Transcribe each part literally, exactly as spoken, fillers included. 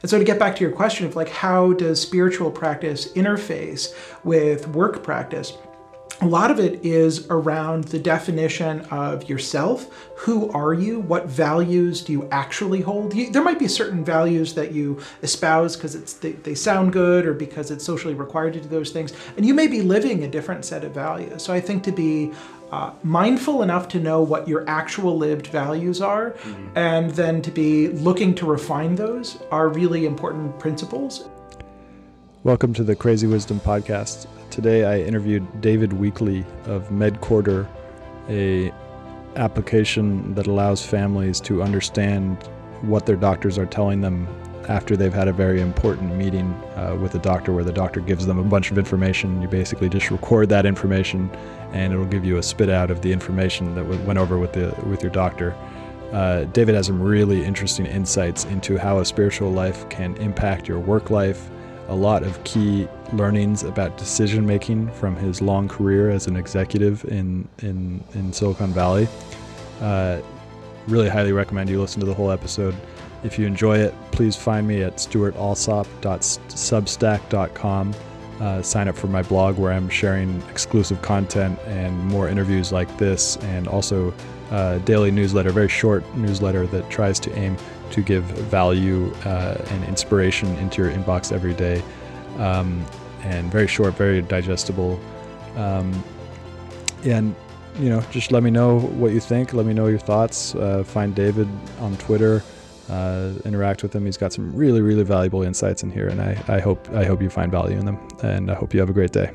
And so to get back to your question of like, how does spiritual practice interface with work practice? A lot of it is around the definition of yourself. Who are you? What values do you actually hold? You, there might be certain values that you espouse because it's they, they sound good or because it's socially required to do those things. And you may be living a different set of values. So I think to be uh, mindful enough to know what your actual lived values are, mm-hmm. and then to be looking to refine those are really important principles. Welcome to the Crazy Wisdom Podcast. Today I interviewed David Weekly of Medcorder, a application that allows families to understand what their doctors are telling them after they've had a very important meeting uh, with a doctor, where the doctor gives them a bunch of information. You basically just record that information and it'll give you a spit out of the information that went over with the with your doctor. Uh, David has some really interesting insights into how a spiritual life can impact your work life. A lot of key learnings about decision making from his long career as an executive in in, in Silicon Valley. Uh, really highly recommend you listen to the whole episode. If you enjoy it, please find me at stuart alsop dot substack dot com. Uh, sign up for my blog where I'm sharing exclusive content and more interviews like this, and also a daily newsletter, very short newsletter that tries to aim to give value uh, and inspiration into your inbox every day. Um, and very short, very digestible. Um, and, you know, just let me know what you think. Let me know your thoughts. Uh, find David on Twitter. Uh, interact with him. He's got some really, really valuable insights in here, and I, I hope I hope you find value in them, and I hope you have a great day.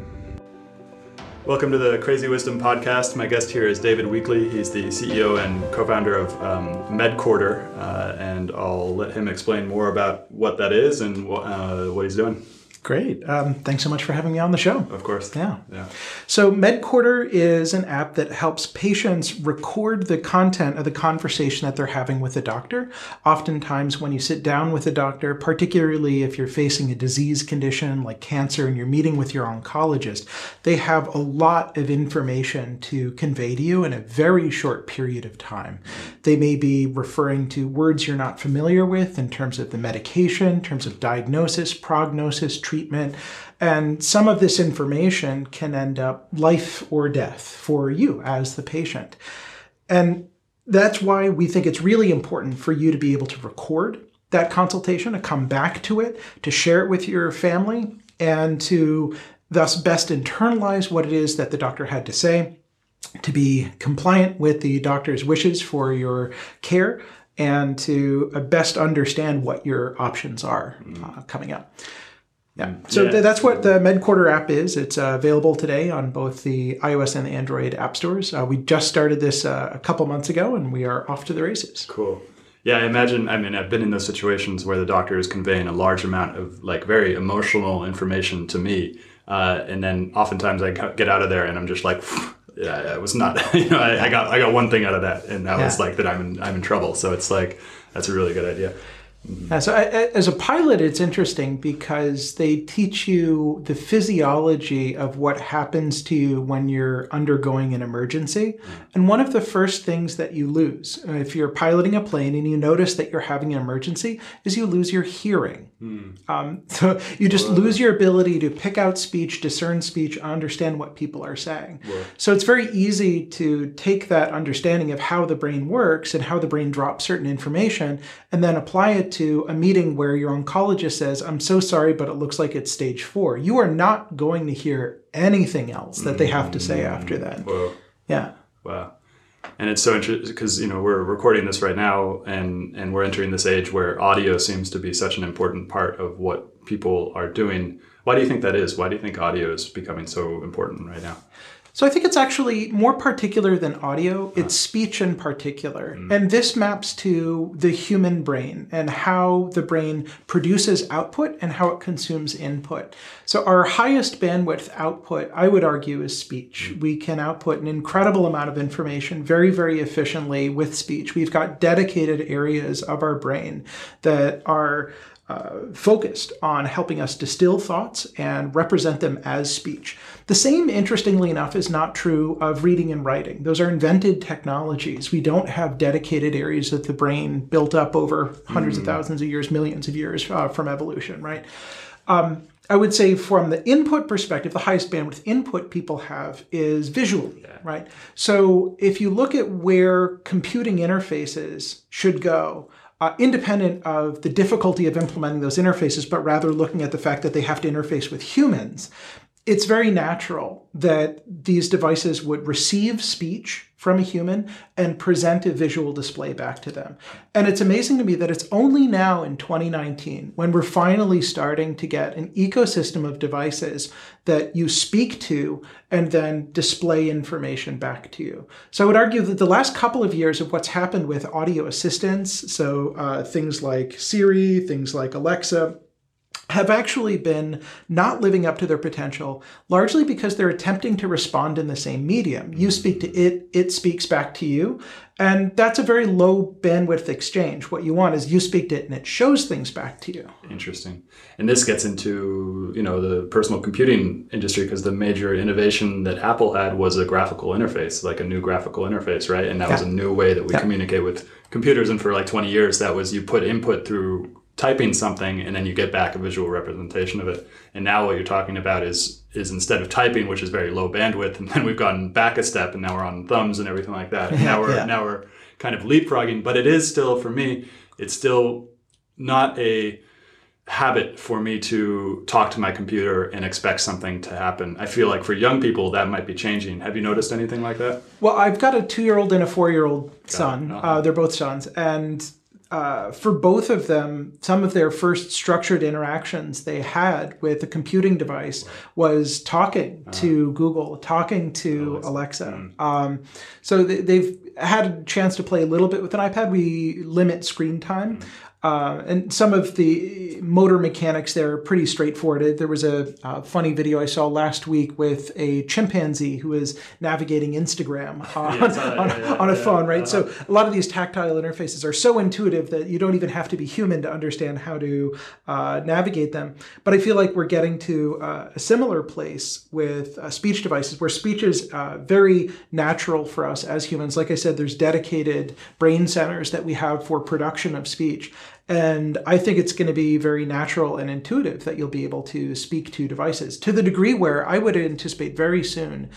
Welcome to the Crazy Wisdom Podcast. My guest here is David Weekly. He's the C E O and co-founder of um, Medcorder, uh, and I'll let him explain more about what that is and wh uh, what he's doing. Great. Um, thanks so much for having me on the show. Of course. Yeah. Yeah. So Medcorder is an app that helps patients record the content of the conversation that they're having with a doctor. Oftentimes when you sit down with a doctor, particularly if you're facing a disease condition like cancer and you're meeting with your oncologist, they have a lot of information to convey to you in a very short period of time. They may be referring to words you're not familiar with in terms of the medication, in terms of diagnosis, prognosis, treatment. treatment, and some of this information can end up life or death for you as the patient. And that's why we think it's really important for you to be able to record that consultation, to come back to it, to share it with your family, and to thus best internalize what it is that the doctor had to say, to be compliant with the doctor's wishes for your care, and to best understand what your options are uh, coming up. Yeah, so yeah. Th that's what the Medcorder app is. It's uh, available today on both the iOS and the Android app stores. Uh, we just started this uh, a couple months ago, and we are off to the races. Cool. Yeah, I imagine, I mean, I've been in those situations where the doctor is conveying a large amount of like very emotional information to me. Uh, and then oftentimes I get out of there and I'm just like, yeah, it was not, you know, I, I, got, I got one thing out of that. And that yeah. was like that I'm in, I'm in trouble. So it's like, that's a really good idea. Yeah, so I, as a pilot, it's interesting because they teach you the physiology of what happens to you when you're undergoing an emergency. And one of the first things that you lose, if you're piloting a plane and you notice that you're having an emergency, is you lose your hearing. Mm. Um, so you just Whoa. lose your ability to pick out speech, discern speech, understand what people are saying. Whoa. So it's very easy to take that understanding of how the brain works and how the brain drops certain information and then apply it to a meeting where your oncologist says, I'm so sorry, but it looks like it's stage four. You are not going to hear anything else that they have to say after that. Whoa. Yeah. Wow. And it's so interesting because, you know, we're recording this right now and, and we're entering this age where audio seems to be such an important part of what people are doing. Why do you think that is? Why do you think audio is becoming so important right now? So I think it's actually more particular than audio. It's speech in particular. Mm. And this maps to the human brain and how the brain produces output and how it consumes input. So our highest bandwidth output, I would argue, is speech. Mm. We can output an incredible amount of information very, very efficiently with speech. We've got dedicated areas of our brain that are uh, focused on helping us distill thoughts and represent them as speech. The same, interestingly enough, is not true of reading and writing. Those are invented technologies. We don't have dedicated areas of the brain built up over hundreds mm. of thousands of years, millions of years uh, from evolution, right? Um, I would say from the input perspective, the highest bandwidth input people have is visually, yeah. right? So if you look at where computing interfaces should go, uh, independent of the difficulty of implementing those interfaces, but rather looking at the fact that they have to interface with humans, it's very natural that these devices would receive speech from a human and present a visual display back to them. And it's amazing to me that it's only now in twenty nineteen when we're finally starting to get an ecosystem of devices that you speak to and then display information back to you. So I would argue that the last couple of years of what's happened with audio assistants, so uh, things like Siri, things like Alexa, have actually been not living up to their potential, largely because they're attempting to respond in the same medium. You speak to it, it speaks back to you. And that's a very low bandwidth exchange. What you want is you speak to it and it shows things back to you. Interesting. And this gets into, you know, the personal computing industry, because the major innovation that Apple had was a graphical interface, like a new graphical interface, right? And that yeah. was a new way that we yeah. communicate with computers. And for like twenty years, that was you put input through typing something and then you get back a visual representation of it. And now what you're talking about is is instead of typing, which is very low bandwidth, and then we've gotten back a step and now we're on thumbs and everything like that. And now we're yeah. now we're kind of leapfrogging, but it is still, for me, it's still not a habit for me to talk to my computer and expect something to happen. I feel like for young people that might be changing. Have you noticed anything like that? Well, I've got a two-year-old and a four-year-old son. Uh-huh. Uh, they're both sons, and Uh, for both of them, some of their first structured interactions they had with a computing device was talking to uh, Google, talking to Alexa. Alexa. Um, so th- they've had a chance to play a little bit with an iPad. We limit screen time. Mm. Uh, and some of the motor mechanics there are pretty straightforward. There was a uh, funny video I saw last week with a chimpanzee who is navigating Instagram on, yes, uh, on, yeah, yeah, on a yeah, phone, right? Uh-huh. So a lot of these tactile interfaces are so intuitive that you don't even have to be human to understand how to uh, navigate them. But I feel like we're getting to uh, a similar place with uh, speech devices, where speech is uh, very natural for us as humans. Like I said, there's dedicated brain centers that we have for production of speech. And I think it's going to be very natural and intuitive that you'll be able to speak to devices, to the degree where I would anticipate very soon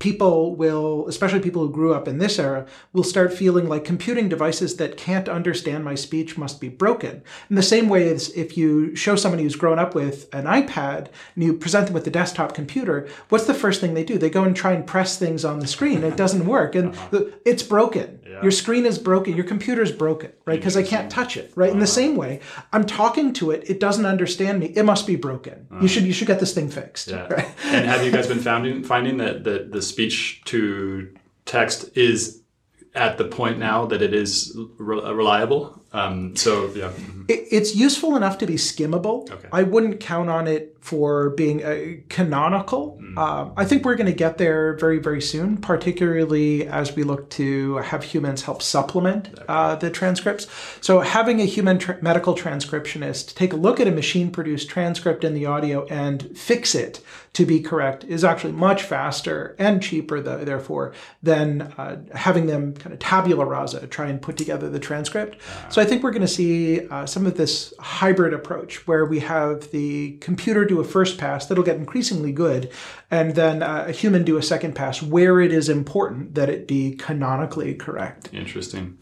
people will, especially people who grew up in this era, will start feeling like computing devices that can't understand my speech must be broken. In the same way as if you show somebody who's grown up with an iPad and you present them with the desktop computer, what's the first thing they do? They go and try and press things on the screen. It doesn't work. And uh-huh. it's broken. Yeah. Your screen is broken. Your computer's broken, right? Because I can't touch it, right? Uh-huh. In the same way, I'm talking to it. It doesn't understand me. It must be broken. Uh-huh. You should you should get this thing fixed. Yeah. Right? And have you guys been finding, finding that, that the speech to text is at the point now that it is re- reliable? Um, so yeah, it, it's useful enough to be skimmable. Okay. I wouldn't count on it for being uh, canonical. Mm. Um, I think we're going to get there very, very soon, particularly as we look to have humans help supplement okay. uh, the transcripts. So having a human tra- medical transcriptionist take a look at a machine-produced transcript in the audio and fix it to be correct is actually much faster and cheaper, th- therefore, than uh, having them kind of tabula rasa try and put together the transcript. Yeah. So I think we're going to see uh, some of this hybrid approach where we have the computer do a first pass that'll get increasingly good, and then uh, a human do a second pass where it is important that it be canonically correct. Interesting.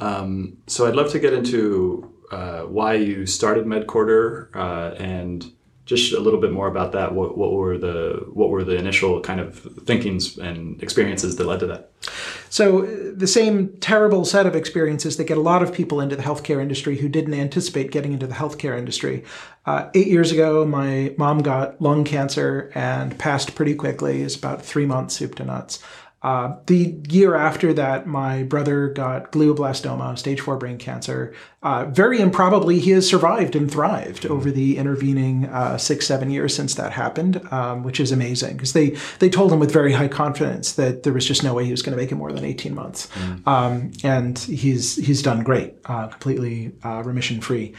Um, so I'd love to get into uh, why you started Medcorder uh, and just a little bit more about that. What, what were the what were the initial kind of thinkings and experiences that led to that? So the same terrible set of experiences that get a lot of people into the healthcare industry who didn't anticipate getting into the healthcare industry. Uh, eight years ago, my mom got lung cancer and passed pretty quickly. It's about three months, soup to nuts. Uh, the year after that, my brother got glioblastoma, stage four brain cancer. Uh, very improbably, he has survived and thrived over the intervening uh, six, seven years since that happened, um, which is amazing because they, they told him with very high confidence that there was just no way he was going to make it more than eighteen months. Mm. Um, and he's, he's done great, uh, completely uh, remission free.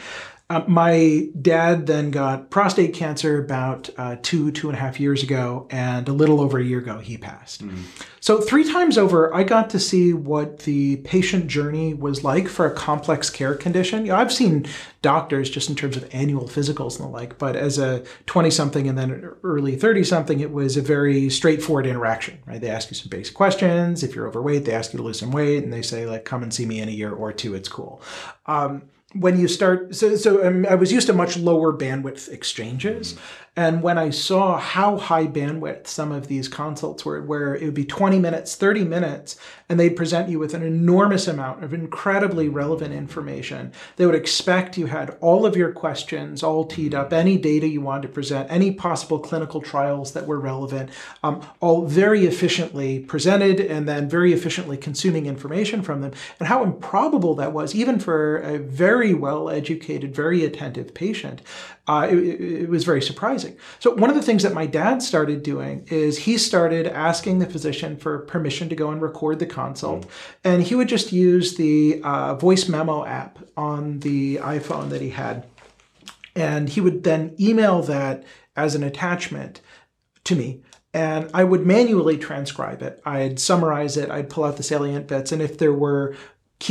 Uh, my dad then got prostate cancer about uh, two, two and a half years ago, and a little over a year ago, he passed. Mm. So three times over, I got to see what the patient journey was like for a complex care condition. You know, I've seen doctors just in terms of annual physicals and the like, but as a twenty-something and then early thirty-something, it was a very straightforward interaction, right? They ask you some basic questions. If you're overweight, they ask you to lose some weight, and they say, like, come and see me in a year or two. It's cool. Um, When you start, so, so um, I was used to much lower bandwidth exchanges. Mm-hmm. And when I saw how high bandwidth some of these consults were, where it would be twenty minutes, thirty minutes, and they'd present you with an enormous amount of incredibly relevant information. They would expect you had all of your questions all teed up, any data you wanted to present, any possible clinical trials that were relevant, um, all very efficiently presented and then very efficiently consuming information from them. And how improbable that was, even for a very well-educated, very attentive patient, uh, it, it was very surprising. So one of the things that my dad started doing is he started asking the physician for permission to go and record the consult. Mm. And he would just use the uh, voice memo app on the iPhone that he had. And he would then email that as an attachment to me. And I would manually transcribe it. I'd summarize it. I'd pull out the salient bits. And if there were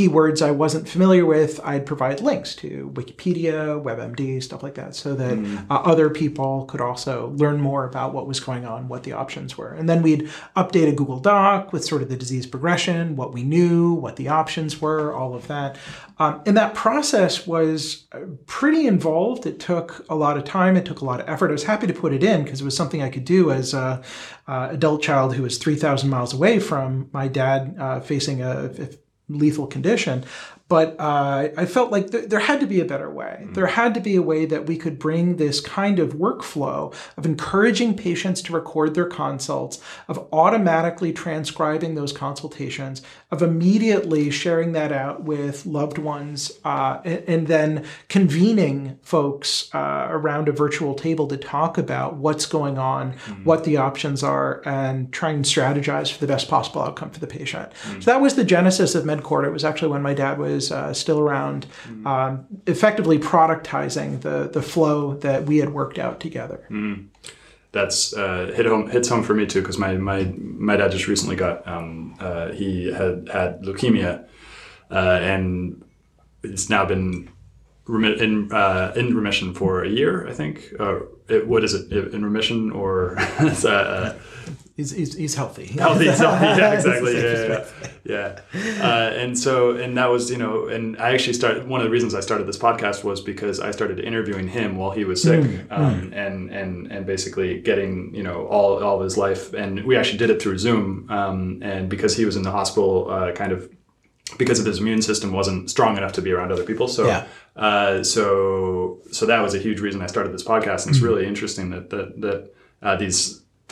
keywords I wasn't familiar with, I'd provide links to Wikipedia, WebMD, stuff like that, so that mm. uh, other people could also learn more about what was going on, what the options were. And then we'd update a Google Doc with sort of the disease progression, what we knew, what the options were, all of that. Um, and that process was pretty involved. It took a lot of time. It took a lot of effort. I was happy to put it in because it was something I could do as an uh, adult child who was three thousand miles away from my dad uh, facing a... a lethal condition. But uh, I felt like th- there had to be a better way. Mm-hmm. There had to be a way that we could bring this kind of workflow of encouraging patients to record their consults, of automatically transcribing those consultations, of immediately sharing that out with loved ones, uh, and, and then convening folks uh, around a virtual table to talk about what's going on, mm-hmm. what the options are, and trying to strategize for the best possible outcome for the patient. Mm-hmm. So that was the genesis of Medcorder. It was actually when my dad was Uh, still around, um, effectively productizing the the flow that we had worked out together. Mm. That's uh, hit home hits home for me too, because my my my dad just recently got um, uh, he had had leukemia, uh, and it's now been remi- in uh, in remission for a year, I think. Uh, it, what is it in remission or? uh, He's, he's, he's healthy. Healthy, he's healthy. Yeah, exactly. yeah, yeah. yeah. Uh, and so, and that was, you know, and I actually started, one of the reasons I started this podcast was because I started interviewing him while he was sick, mm. Um, mm. and, and, and basically getting, you know, all, all of his life. And we actually did it through Zoom. Um, and because he was in the hospital, uh, kind of because of his immune system wasn't strong enough to be around other people. So, yeah. uh, so, so that was a huge reason I started this podcast. And it's mm. really interesting that, that, that, uh, these,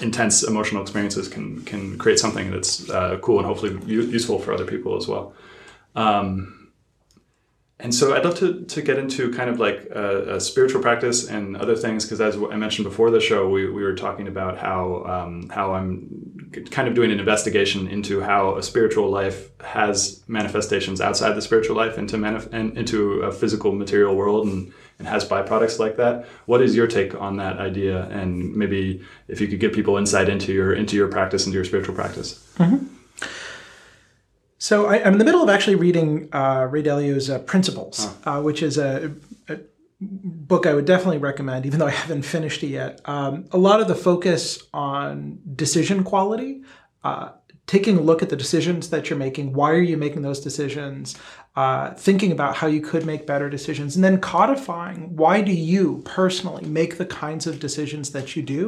intense emotional experiences can can create something that's uh, cool and hopefully u- useful for other people as well. Um, and so I'd love to to get into kind of like a, a spiritual practice and other things, because as I mentioned before the show, we, we were talking about how um, how I'm kind of doing an investigation into how a spiritual life has manifestations outside the spiritual life into manif- and into a physical material world, and and has byproducts like that. What is your take on that idea? And maybe if you could give people insight into your into your practice, into your spiritual practice. Mm-hmm. So I, I'm in the middle of actually reading uh, Ray Dalio's uh, Principles, oh. uh, which is a, a book I would definitely recommend, even though I haven't finished it yet. Um, a lot of the focus on decision quality, uh, taking a look at the decisions that you're making, why are you making those decisions, uh, thinking about how you could make better decisions, and then codifying why do you personally make the kinds of decisions that you do,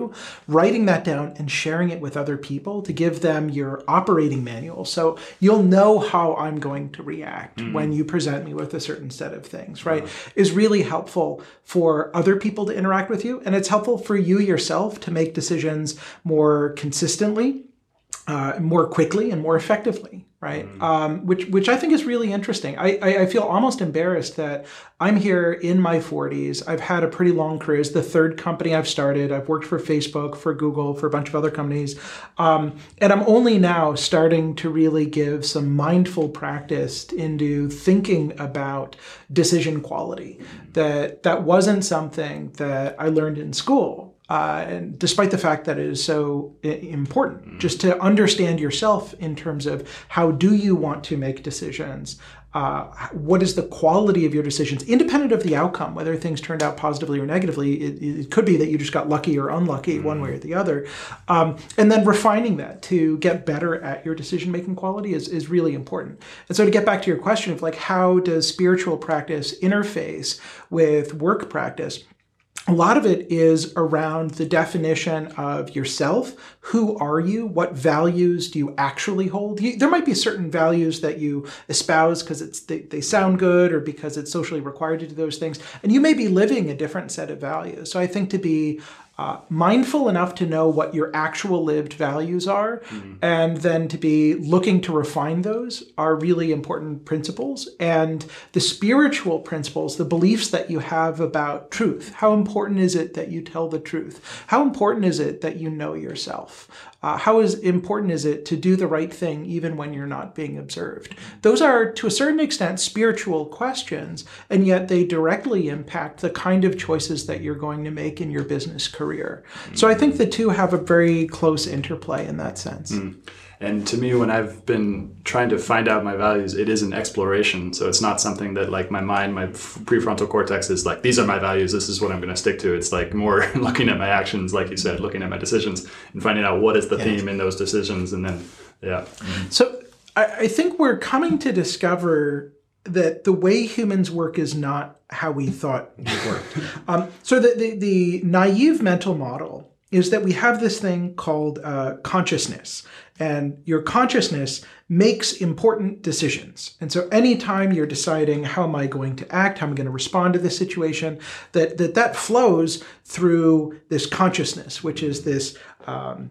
writing that down and sharing it with other people to give them your operating manual. So you'll know how I'm going to react mm-hmm. when you present me with a certain set of things, right? Uh-huh. Is really helpful for other people to interact with you, and it's helpful for you yourself to make decisions more consistently, uh, more quickly and more effectively, right? Mm. Um, which which I think is really interesting. I, I, I feel almost embarrassed that I'm here in my forties. I've had a pretty long career. It's the third company I've started. I've worked for Facebook, for Google, for a bunch of other companies. Um, and I'm only now starting to really give some mindful practice into thinking about decision quality. Mm. That, that wasn't something that I learned in school. Uh, and despite the fact that it is so important, mm. just to understand yourself in terms of how do you want to make decisions, uh, what is the quality of your decisions, independent of the outcome, whether things turned out positively or negatively. It, it could be that you just got lucky or unlucky mm. one way or the other. Um, and then refining that to get better at your decision-making quality is, is really important. And so to get back to your question of like, how does spiritual practice interface with work practice? A lot of it is around the definition of yourself. Who are you? What values do you actually hold? You, there might be certain values that you espouse because it's they, they sound good or because it's socially required to do those things. And you may be living a different set of values. So I think to be uh, mindful enough to know what your actual lived values are mm-hmm. and then to be looking to refine those are really important principles. And the spiritual principles, the beliefs that you have about truth, how important is it that you tell the truth? How important is it that you know yourself? Uh, how is, important is it to do the right thing even when you're not being observed? Those are, to a certain extent, spiritual questions, and yet they directly impact the kind of choices that you're going to make in your business career. Mm. So I think the two have a very close interplay in that sense. Mm. And to me, when I've been trying to find out my values, it is an exploration. So it's not something that like my mind, my prefrontal cortex is like, these are my values. This is what I'm going to stick to. It's like more looking at my actions, like you said, looking at my decisions and finding out what is the yeah. theme in those decisions. And then, yeah. So I, I think we're coming to discover that the way humans work is not how we thought we worked. um, so the, the, the naive mental model is that we have this thing called uh, consciousness. And your consciousness makes important decisions. And so anytime you're deciding, how am I going to act? How am I going to respond to this situation? That that, that flows through this consciousness, which is this um,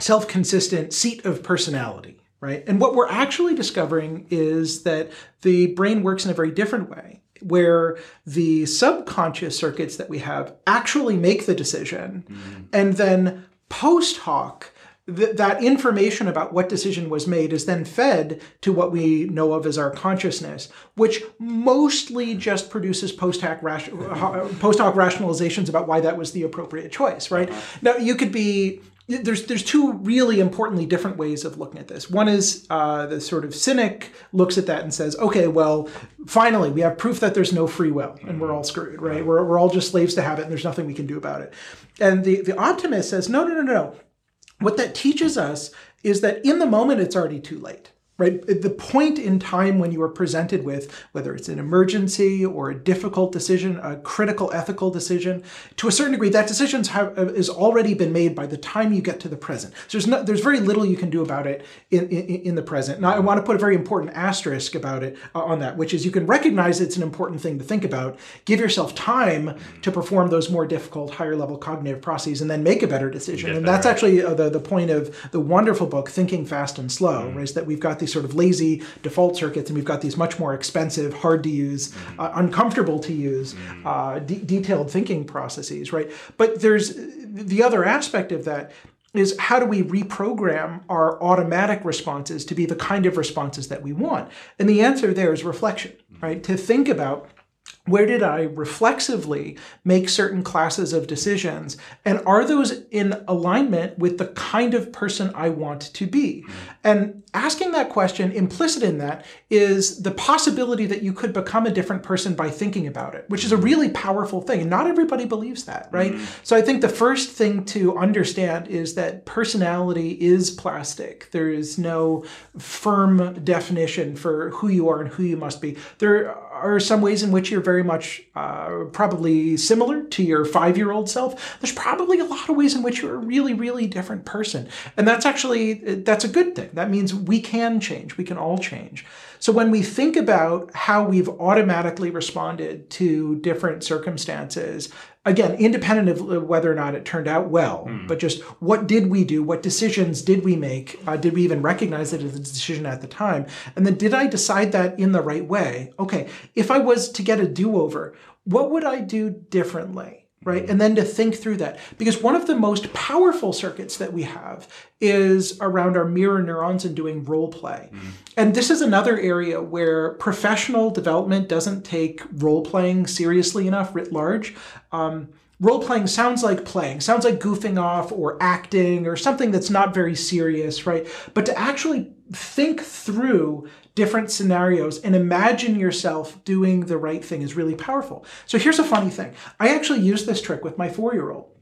self-consistent seat of personality, right? And what we're actually discovering is that the brain works in a very different way, where the subconscious circuits that we have actually make the decision. Mm-hmm. And then post hoc, th- that information about what decision was made is then fed to what we know of as our consciousness, which mostly just produces post hoc ration- post hoc rationalizations about why that was the appropriate choice, right? Uh-huh. Now, you could be... There's there's two really importantly different ways of looking at this. One is uh, the sort of cynic looks at that and says, okay, well, finally, we have proof that there's no free will and we're all screwed, right? We're, we're all just slaves to habit and there's nothing we can do about it. And the, the optimist says, no, no, no, no. What that teaches us is that in the moment, it's already too late. Right? The point in time when you are presented with, whether it's an emergency or a difficult decision, a critical ethical decision, to a certain degree, that decision has already been made by the time you get to the present. So there's, no, there's very little you can do about it in, in, in the present. Now, I want to put a very important asterisk about it uh, on that, which is you can recognize it's an important thing to think about. Give yourself time to perform those more difficult, higher level cognitive processes and then make a better decision. And that's actually uh, the, the point of the wonderful book, Thinking Fast and Slow, right? Is that we've got these sort of lazy default circuits, and we've got these much more expensive, hard to use, mm-hmm. uh, uncomfortable to use, mm-hmm. uh, de- detailed thinking processes, right? But there's the other aspect of that is how do we reprogram our automatic responses to be the kind of responses that we want? And the answer there is reflection, mm-hmm. right? To think about, where did I reflexively make certain classes of decisions? And are those in alignment with the kind of person I want to be? And asking that question, implicit in that, is the possibility that you could become a different person by thinking about it, which is a really powerful thing. And not everybody believes that, right? Mm-hmm. So I think the first thing to understand is that personality is plastic. There is no firm definition for who you are and who you must be. There are some ways in which you're very much uh, probably similar to your five-year-old self. There's probably a lot of ways in which you're a really, really different person. And that's actually, that's a good thing. That means we can change. We can all change. So when we think about how we've automatically responded to different circumstances, again, independent of whether or not it turned out well, mm. but just what did we do? What decisions did we make? Uh, did we even recognize it as a decision at the time? And then did I decide that in the right way? Okay, if I was to get a do-over, what would I do differently? Right? And then to think through that. Because one of the most powerful circuits that we have is around our mirror neurons and doing role play. Mm. And this is another area where professional development doesn't take role playing seriously enough writ large. Um, role playing sounds like playing, sounds like goofing off or acting or something that's not very serious, right? But to actually think through different scenarios and imagine yourself doing the right thing is really powerful. So here's a funny thing. I actually use this trick with my four-year-old.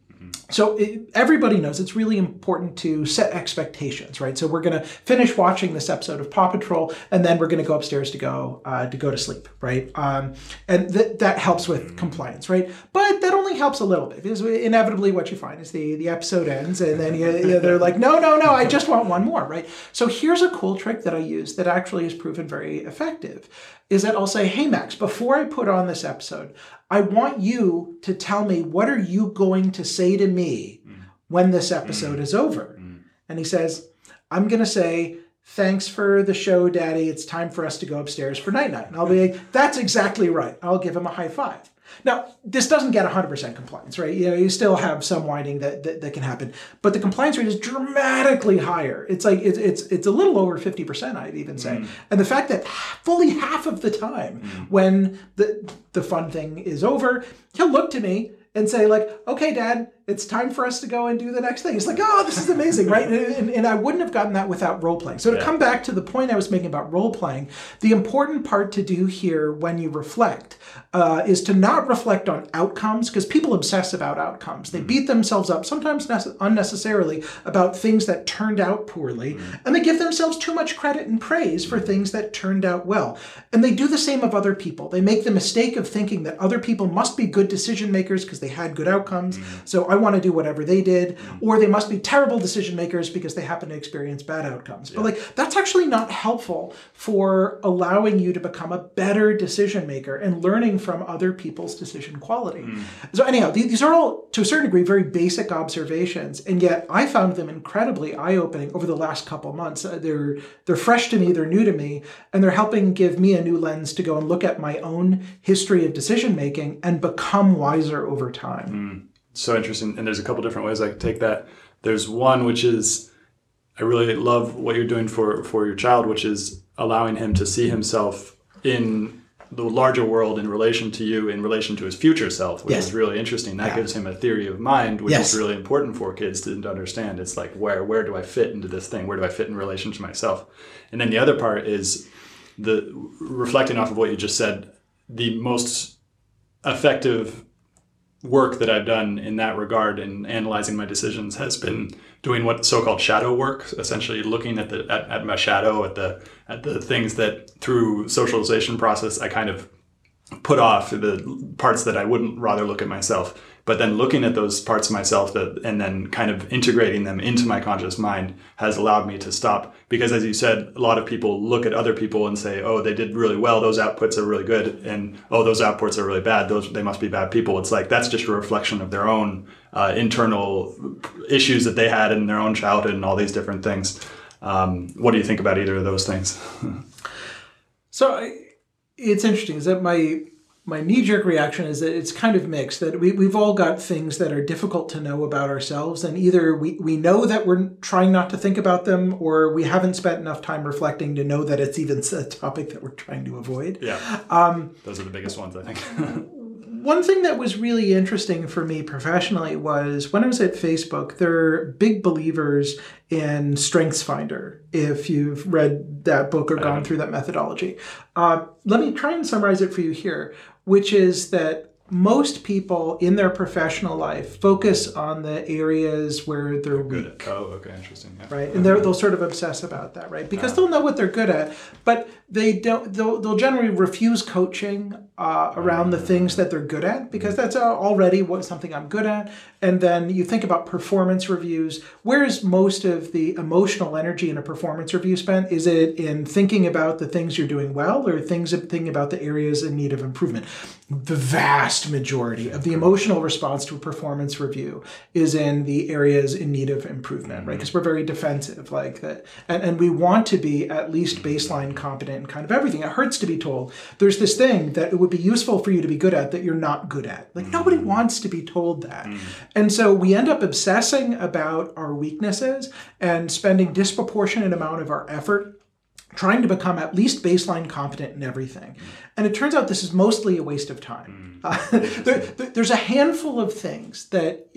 So it, everybody knows it's really important to set expectations, right? So we're going to finish watching this episode of Paw Patrol, and then we're going to go upstairs to go uh, to go to sleep, right? Um, and th that helps with compliance, right? But that only helps a little bit, because inevitably what you find is the, the episode ends, and then you, you know, they're like, no, no, no, I just want one more, right? So here's a cool trick that I use that actually is proven very effective, is that I'll say, hey, Max, before I put on this episode, I want you to tell me, what are you going to say to me mm. when this episode mm. is over? Mm. And he says, I'm going to say, thanks for the show, Daddy. It's time for us to go upstairs for night-night. And I'll be like, that's exactly right. I'll give him a high five. Now, this doesn't get one hundred percent compliance, right? You know, you still have some whining that, that, that can happen. But the compliance rate is dramatically higher. It's like, it, it's it's a little over fifty percent, I'd even say. Mm. And the fact that fully half of the time mm. when the, the fun thing is over, he'll look to me and say like, okay, Dad, it's time for us to go and do the next thing. It's like, oh, this is amazing, right? And, and, and I wouldn't have gotten that without role-playing. So to yeah. come back to the point I was making about role-playing, the important part to do here when you reflect uh, is to not reflect on outcomes, because people obsess about outcomes. They mm-hmm. beat themselves up, sometimes unnecessarily, about things that turned out poorly, mm-hmm. and they give themselves too much credit and praise for things that turned out well. And they do the same of other people. They make the mistake of thinking that other people must be good decision makers because they had good outcomes. Mm-hmm. So I I want to do whatever they did, or they must be terrible decision makers because they happen to experience bad outcomes. But yeah. like, that's actually not helpful for allowing you to become a better decision maker and learning from other people's decision quality. Mm. So anyhow, these are all, to a certain degree, very basic observations, and yet I found them incredibly eye-opening over the last couple months. They're, they're fresh to me, they're new to me, and they're helping give me a new lens to go and look at my own history of decision making and become wiser over time. Mm. So interesting. And there's a couple different ways I could take that. There's one, which is, I really love what you're doing for, for your child, which is allowing him to see himself in the larger world in relation to you, in relation to his future self, which yes. is really interesting. That yeah. gives him a theory of mind, which yes. is really important for kids to understand. It's like, where, where do I fit into this thing? Where do I fit in relation to myself? And then the other part is the reflecting off of what you just said, the most effective work that I've done in that regard in analyzing my decisions has been doing what so-called shadow work, essentially looking at the at, at my shadow, at the at the things that through socialization process I kind of put off, the parts that I wouldn't rather look at myself, but then looking at those parts of myself that and then kind of integrating them into my conscious mind has allowed me to stop. Because as you said, a lot of people look at other people and say, oh, they did really well, those outputs are really good, and oh, those outputs are really bad, those they must be bad people. It's like, that's just a reflection of their own uh, internal issues that they had in their own childhood and all these different things. Um, what do you think about either of those things? So I It's interesting, is that my my knee-jerk reaction is that it's kind of mixed, that we, we've all got things that are difficult to know about ourselves, and either we, we know that we're trying not to think about them, or we haven't spent enough time reflecting to know that it's even a topic that we're trying to avoid. Yeah, um, those are the biggest ones, I think. One thing that was really interesting for me professionally was when I was at Facebook, they're big believers in StrengthsFinder, if you've read that book or gone through that methodology. Uh, let me try and summarize it for you here, which is that most people in their professional life focus on the areas where they're weak. Good. Oh, okay, interesting. Yeah. Right, and they'll sort of obsess about that, right? Because uh, they'll know what they're good at, but they don't. They'll, they'll generally refuse coaching uh, around the things that they're good at, because that's already what something I'm good at. And then you think about performance reviews. Where is most of the emotional energy in a performance review spent? Is it in thinking about the things you're doing well, or things thinking about the areas in need of improvement? The vast majority of the emotional response to a performance review is in the areas in need of improvement, right? Because we're very defensive like that. And, and we want to be at least baseline competent in kind of everything. It hurts to be told there's this thing that it would be useful for you to be good at that you're not good at. Like, nobody wants to be told that. And so we end up obsessing about our weaknesses and spending disproportionate amount of our effort trying to become at least baseline competent in everything. And it turns out this is mostly a waste of time. Uh, there, there's a handful of things that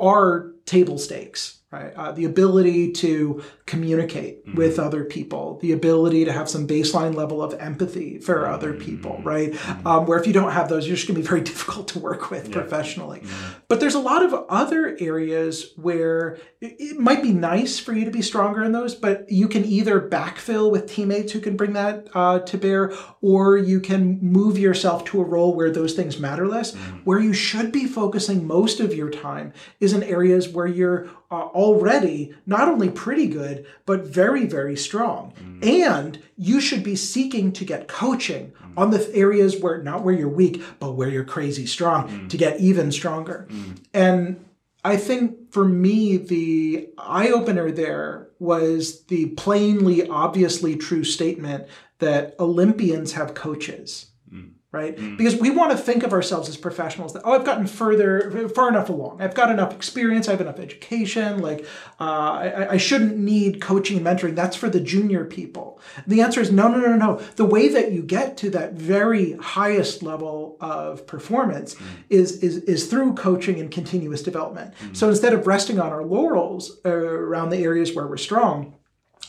are table stakes. Right? Uh, the ability to communicate mm-hmm. with other people, the ability to have some baseline level of empathy for other people, right? Mm-hmm. Um, where if you don't have those, you're just going to be very difficult to work with yeah. professionally. Mm-hmm. But there's a lot of other areas where it, it might be nice for you to be stronger in those, but you can either backfill with teammates who can bring that uh, to bear, or you can move yourself to a role where those things matter less. Mm-hmm. Where you should be focusing most of your time is in areas where you're Uh, already not only pretty good, but very, very strong. Mm. And you should be seeking to get coaching mm. on the areas where, not where you're weak, but where you're crazy strong mm. to get even stronger. Mm. And I think for me, the eye-opener there was the plainly, obviously true statement that Olympians have coaches. Mm. Right? Mm. Because we want to think of ourselves as professionals that, oh, I've gotten further, far enough along. I've got enough experience. I have enough education. Like, uh, I, I shouldn't need coaching and mentoring. That's for the junior people. The answer is no, no, no, no. The way that you get to that very highest level of performance mm. is, is, is through coaching and continuous development. Mm. So instead of resting on our laurels uh, around the areas where we're strong,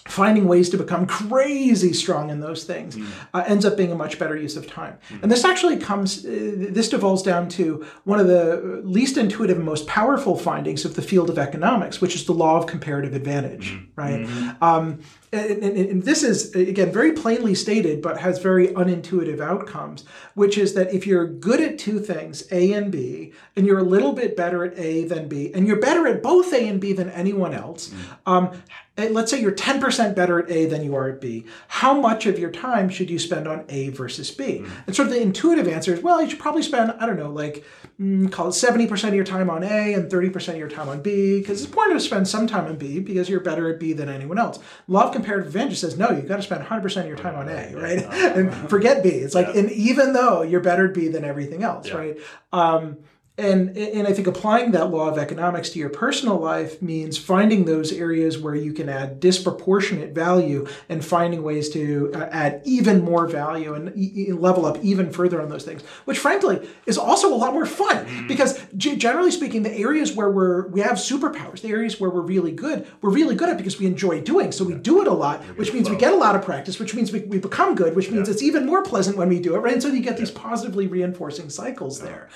finding ways to become crazy strong in those things mm. uh, ends up being a much better use of time. Mm. And this actually comes, uh, this devolves down to one of the least intuitive and most powerful findings of the field of economics, which is the law of comparative advantage, mm. right? Mm. Um, and, and, and this is, again, very plainly stated, but has very unintuitive outcomes, which is that if you're good at two things, A and B, and you're a little bit better at A than B, and you're better at both A and B than anyone else, mm. um, let's say you're ten percent better at A than you are at B. How much of your time should you spend on A versus B? Mm. And sort of the intuitive answer is, well, you should probably spend, I don't know, like, mm, call it seventy percent of your time on A and thirty percent of your time on B, because it's important to spend some time on B because you're better at B than anyone else. Law of comparative advantage says, no, you've got to spend one hundred percent of your time on A, right? And forget B. It's like, yeah. and even though you're better at B than everything else, yeah. right? Um, And and I think applying that law of economics to your personal life means finding those areas where you can add disproportionate value and finding ways to add even more value and e- level up even further on those things, which frankly is also a lot more fun mm-hmm. because g- generally speaking, the areas where we're, we have superpowers, the areas where we're really good, we're really good at because we enjoy doing. So we do it a lot, which means we get a lot of practice, which means we, we become good, which means yeah. it's even more pleasant when we do it, right? And so you get these positively reinforcing cycles yeah. there.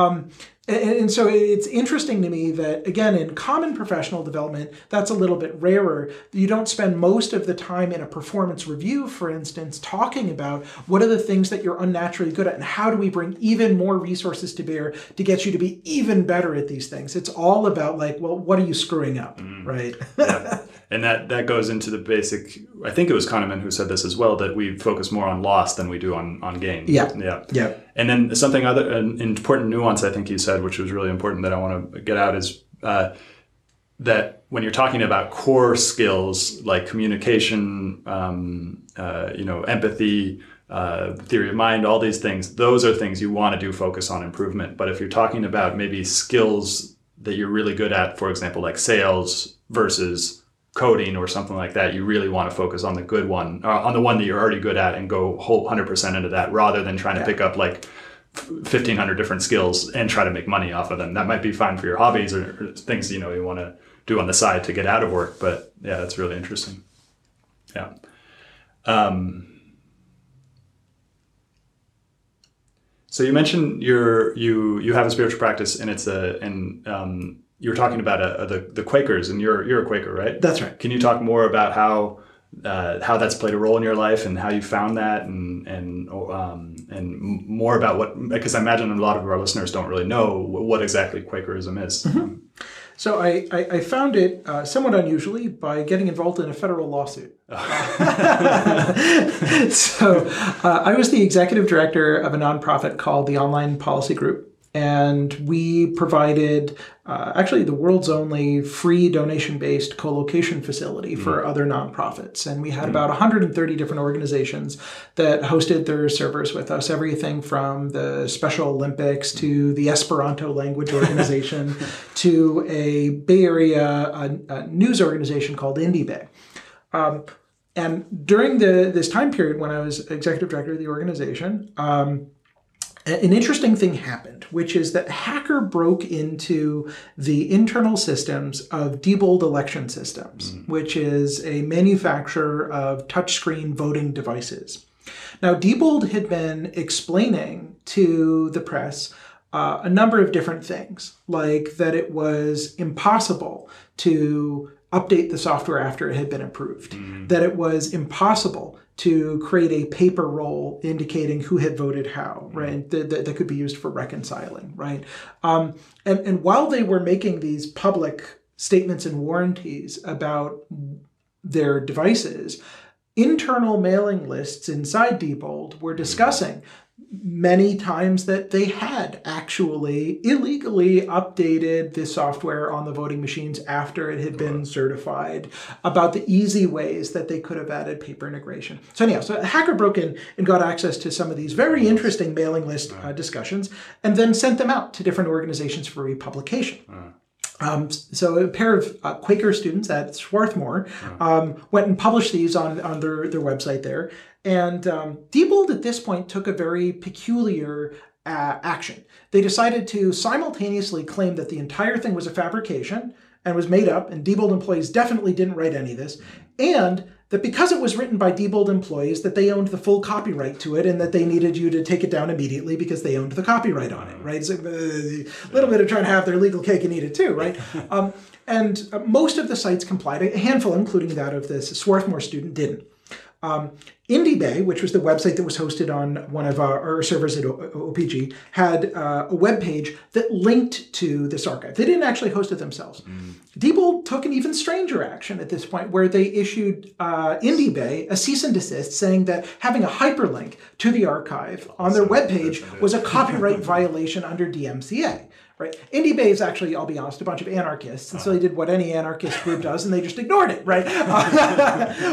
Um, And so it's interesting to me that, again, in common professional development, that's a little bit rarer. You don't spend most of the time in a performance review, for instance, talking about what are the things that you're unnaturally good at and how do we bring even more resources to bear to get you to be even better at these things. It's all about like, well, what are you screwing up, mm. right? Yeah. And that, that goes into the basic, I think it was Kahneman who said this as well, that we focus more on loss than we do on, on gain. Yeah. Yeah. Yeah. And then something other, an important nuance I think you said, which was really important that I want to get out is uh, that when you're talking about core skills like communication, um, uh, you know, empathy, uh, theory of mind, all these things, those are things you want to do focus on improvement. But if you're talking about maybe skills that you're really good at, for example, like sales versus coding or something like that, you really want to focus on the good one, uh, on the one that you're already good at and go whole one hundred percent into that rather than trying yeah. to pick up like fifteen hundred different skills and try to make money off of them. That might be fine for your hobbies or things, you know, you want to do on the side to get out of work. But yeah, that's really interesting. Yeah. Um, so you mentioned your, you, you have a spiritual practice and it's a, and, um, you were talking about a, a, the, the Quakers, and you're you're a Quaker, right? That's right. Can you talk more about how uh, how that's played a role in your life and how you found that, and and um, and more about what, because I imagine a lot of our listeners don't really know what exactly Quakerism is. Mm-hmm. So I, I, I found it uh, somewhat unusually by getting involved in a federal lawsuit. Oh. So uh, I was the executive director of a nonprofit called the Online Policy Group. And we provided uh, actually the world's only free donation-based co-location facility mm. for other nonprofits. And we had mm. about one hundred thirty different organizations that hosted their servers with us, everything from the Special Olympics to the Esperanto language organization to a Bay Area a, a news organization called Indy Bay. Um, and during the, this time period when I was executive director of the organization, um, an interesting thing happened, which is that a hacker broke into the internal systems of Diebold Election Systems, mm. which is a manufacturer of touchscreen voting devices. Now, Diebold had been explaining to the press uh, a number of different things, like that it was impossible to update the software after it had been approved, mm. that it was impossible to create a paper roll indicating who had voted how, right? That, that, that could be used for reconciling, right? Um, and, and while they were making these public statements and warranties about their devices, internal mailing lists inside Diebold were discussing many times that they had actually illegally updated the software on the voting machines after it had been certified, about the easy ways that they could have added paper integration. So anyhow, so a hacker broke in and got access to some of these very interesting mailing list uh, discussions, and then sent them out to different organizations for republication. Uh. Um, so a pair of uh, Quaker students at Swarthmore um, went and published these on, on their, their website there. And um, Diebold at this point took a very peculiar uh, action. They decided to simultaneously claim that the entire thing was a fabrication and was made up, and Diebold employees definitely didn't write any of this, and that because it was written by Diebold employees, that they owned the full copyright to it, and that they needed you to take it down immediately because they owned the copyright on it, right? So a little bit of trying to have their legal cake and eat it too, right? um, and uh, most of the sites complied, a handful, including that of this Swarthmore student, didn't. Um, Indy Bay, which was the website that was hosted on one of our, our servers at O P G, had uh, a webpage that linked to this archive. They didn't actually host it themselves. Mm. Diebold took an even stranger action at this point, where they issued uh, Indy Bay a cease and desist, saying that having a hyperlink to the archive on their webpage was a copyright violation under D M C A. Right. Indy Bay is actually, I'll be honest, a bunch of anarchists. And so they did what any anarchist group does, and they just ignored it, right?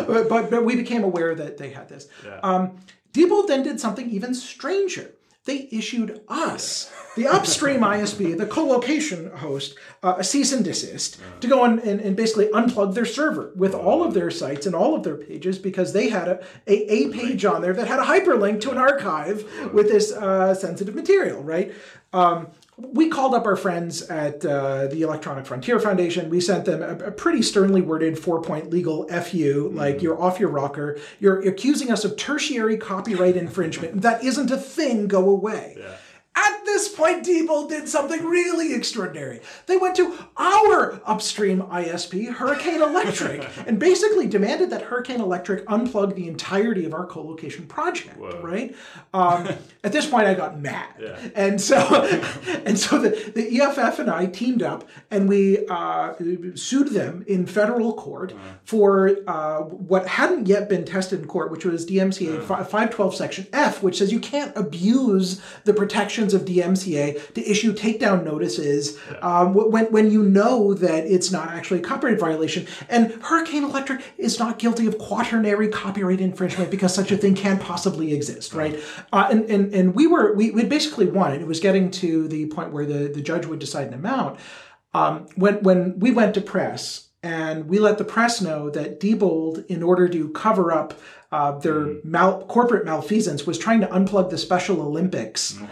but, but we became aware that they had this. Yeah. Um, Diebold then did something even stranger. They issued us, the upstream I S P, the co-location host, uh, a cease and desist yeah. to go and, and, and basically unplug their server with all of their sites and all of their pages, because they had a, a, a page on there that had a hyperlink to an archive with this uh, sensitive material, right? Um, We called up our friends at uh, the Electronic Frontier Foundation. We sent them a, a pretty sternly worded four-point legal F U, like, mm. you're off your rocker. You're accusing us of tertiary copyright infringement. That isn't a thing. Go away. Yeah. At this point, Diebold did something really extraordinary. They went to our upstream I S P, Hurricane Electric, and basically demanded that Hurricane Electric unplug the entirety of our co-location project, Whoa. right? Um, at this point, I got mad. Yeah. And so and so the, the E F F and I teamed up, and we uh, sued them in federal court uh-huh. for uh, what hadn't yet been tested in court, which was D M C A uh-huh. five twelve Section F, which says you can't abuse the protection of D M C A to issue takedown notices yeah. um, when, when you know that it's not actually a copyright violation. And Hurricane Electric is not guilty of quaternary copyright infringement because such a thing can't possibly exist, right? Uh, and, and, and we were, we we'd basically won. It was getting to the point where the, the judge would decide an amount. Um, when, when we went to press, and we let the press know that Diebold, in order to cover up uh, their mm. mal- corporate malfeasance, was trying to unplug the Special Olympics. Mm.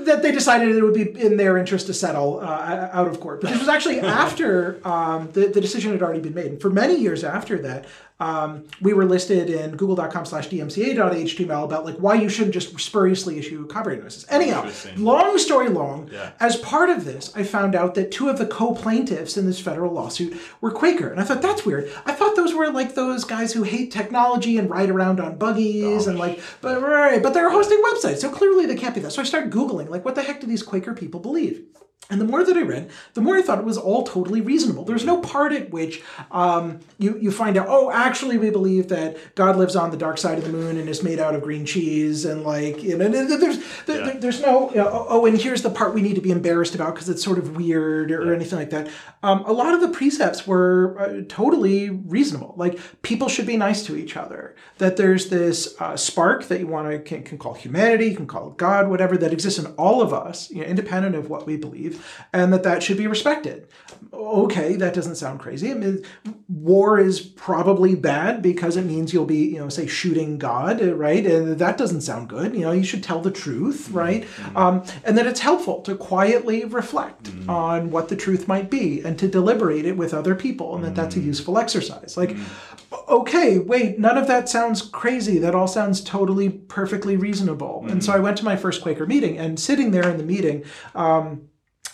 That they decided it would be in their interest to settle uh, out of court. But this was actually after um, the, the decision had already been made. And for many years after that, Um, we were listed in google dot com slash d m c a dot h t m l about like why you shouldn't just spuriously issue copyright notices. Anyhow, long story long, yeah. as part of this, I found out that two of the co-plaintiffs in this federal lawsuit were Quaker. And I thought, that's weird. I thought those were like those guys who hate technology and ride around on buggies oh, and like, but, right, but they're hosting websites. So clearly they can't be that. So I started Googling, like, what the heck do these Quaker people believe? And the more that I read, the more I thought it was all totally reasonable. There's no part at which um, you, you find out, oh, actually we believe that God lives on the dark side of the moon and is made out of green cheese. And like, you know, there's, there, yeah. there's no, you know, oh, and here's the part we need to be embarrassed about because it's sort of weird or, yeah. or anything like that. Um, a lot of the precepts were uh, totally reasonable. Like, people should be nice to each other. That there's this uh, spark that you want to can, can call humanity, can call God, whatever, that exists in all of us, you know, independent of what we believe. And that that should be respected. Okay, that doesn't sound crazy. I mean, war is probably bad because it means you'll be, you know, say shooting God, right? And that doesn't sound good. You know, you should tell the truth, right? Mm-hmm. Um, and that it's helpful to quietly reflect mm-hmm. on what the truth might be and to deliberate it with other people, and that mm-hmm. that's a useful exercise. Like, mm-hmm. okay, wait, none of that sounds crazy. That all sounds totally perfectly reasonable. Mm-hmm. And so I went to my first Quaker meeting, and sitting there in the meeting, um,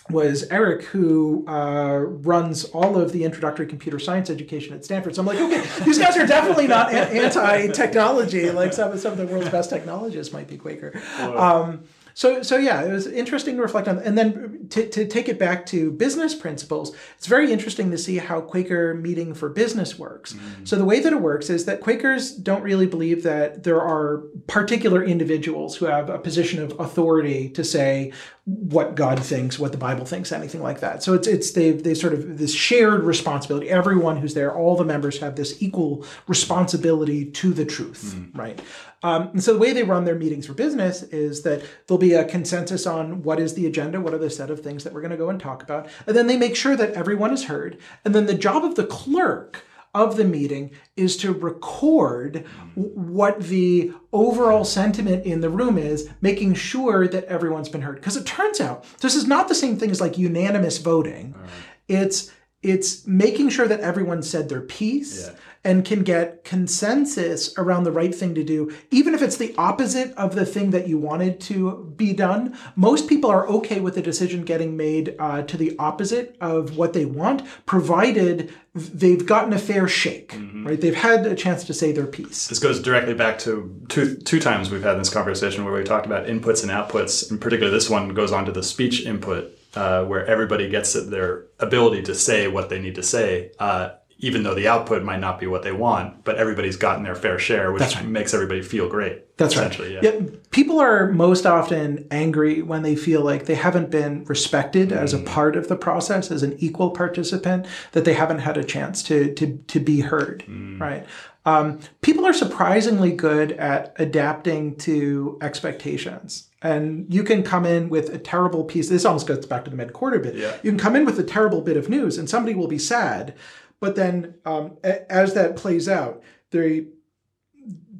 was Eric, who uh, runs all of the introductory computer science education at Stanford. So I'm like, okay, these guys are definitely not a- anti-technology, like some, some of the world's best technologists might be Quaker. Um, so, so yeah, it was interesting to reflect on. And then to, to take it back to business principles, it's very interesting to see how Quaker meeting for business works. Mm-hmm. So the way that it works is that Quakers don't really believe that there are particular individuals who have a position of authority to say what God thinks, what the Bible thinks, anything like that. So it's it's they they sort of this shared responsibility. Everyone who's there, all the members have this equal responsibility to the truth, mm-hmm. right? Um, and so the way they run their meetings for business is that there'll be a consensus on what is the agenda, what are the set of things that we're going to go and talk about, and then they make sure that everyone is heard. And then the job of the clerk of the meeting is to record what the overall sentiment in the room is, making sure that everyone's been heard. Because it turns out this is not the same thing as like unanimous voting. Right. It's it's making sure that everyone said their piece yeah. and can get consensus around the right thing to do, even if it's the opposite of the thing that you wanted to be done. Most people are okay with the decision getting made uh, to the opposite of what they want, provided they've gotten a fair shake, mm-hmm. right? They've had a chance to say their piece. This goes directly back to two two times we've had this conversation where we talked about inputs and outputs. In particular, this one goes on to the speech input, uh, where everybody gets their ability to say what they need to say, uh, even though the output might not be what they want, but everybody's gotten their fair share, which That's right. makes everybody feel great. That's right. Yeah. Yeah, people are most often angry when they feel like they haven't been respected mm-hmm. as a part of the process, as an equal participant, that they haven't had a chance to to to be heard, mm. right? Um, people are surprisingly good at adapting to expectations. And you can come in with a terrible piece. This almost goes back to the Medcorder bit. Yeah. You can come in with a terrible bit of news and somebody will be sad. But then um, a- as that plays out, they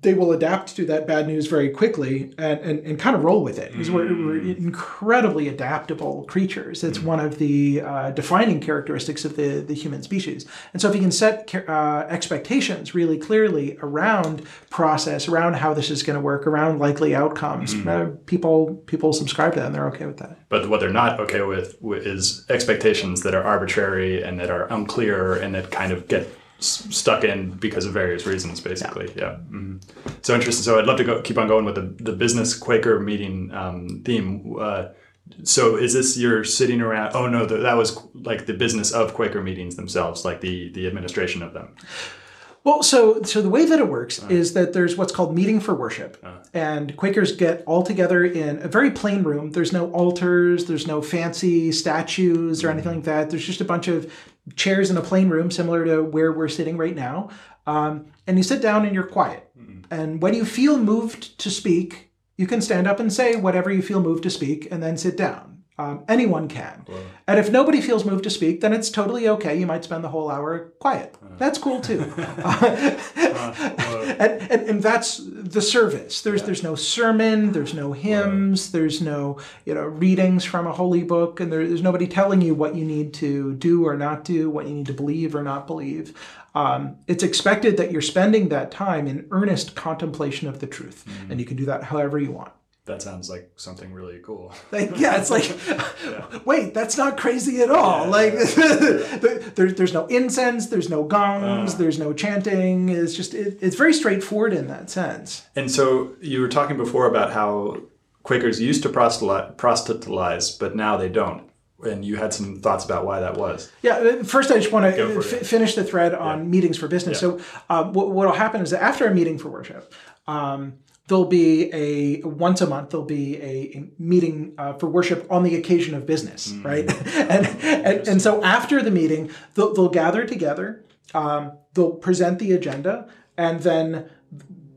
they will adapt to that bad news very quickly and, and, and kind of roll with it. Because mm. we're, we're incredibly adaptable creatures. It's mm. one of the uh, defining characteristics of the, the human species. And so if you can set uh, expectations really clearly around process, around how this is going to work, around likely outcomes, mm. uh, people people subscribe to that and they're okay with that. But what they're not okay with is expectations that are arbitrary and that are unclear and that kind of get stuck in because of various reasons, basically. Yeah. yeah. Mm-hmm. So interesting. So I'd love to go, keep on going with the, the business Quaker meeting um, theme. Uh, so is this you're sitting around? Oh, no, the, that was like the business of Quaker meetings themselves, like the, the administration of them. Well, so so the way that it works uh, is that there's what's called meeting for worship. Uh, and Quakers get all together in a very plain room. There's no altars. There's no fancy statues or mm-hmm. anything like that. There's just a bunch of chairs in a plain room, similar to where we're sitting right now. Um, and you sit down and you're quiet. Mm-hmm. And when you feel moved to speak, you can stand up and say whatever you feel moved to speak and then sit down. Um, anyone can. Wow. And if nobody feels moved to speak, then it's totally okay. You might spend the whole hour quiet. Uh. That's cool too. uh, uh, and, and, and that's the service. There's yeah. there's no sermon, there's no hymns, wow. there's no you know readings from a holy book, and there, there's nobody telling you what you need to do or not do, what you need to believe or not believe. Um, it's expected that you're spending that time in earnest contemplation of the truth. Mm-hmm. And you can do that however you want. That sounds like something really cool. Like, yeah, it's like, yeah. wait, that's not crazy at all. Yeah, like, yeah. there, there's no incense, there's no gongs, uh, there's no chanting. It's just, it, it's very straightforward in that sense. And so you were talking before about how Quakers used to proselytize, but now they don't. And you had some thoughts about why that was. Yeah, first I just want to f- finish the thread on yeah. meetings for business. Yeah. So uh, what will happen is that after a meeting for worship, um, there'll be a, once a month, there'll be a, a meeting uh, for worship on the occasion of business, mm-hmm. right? and, and and so after the meeting, they'll, they'll gather together, um, they'll present the agenda, and then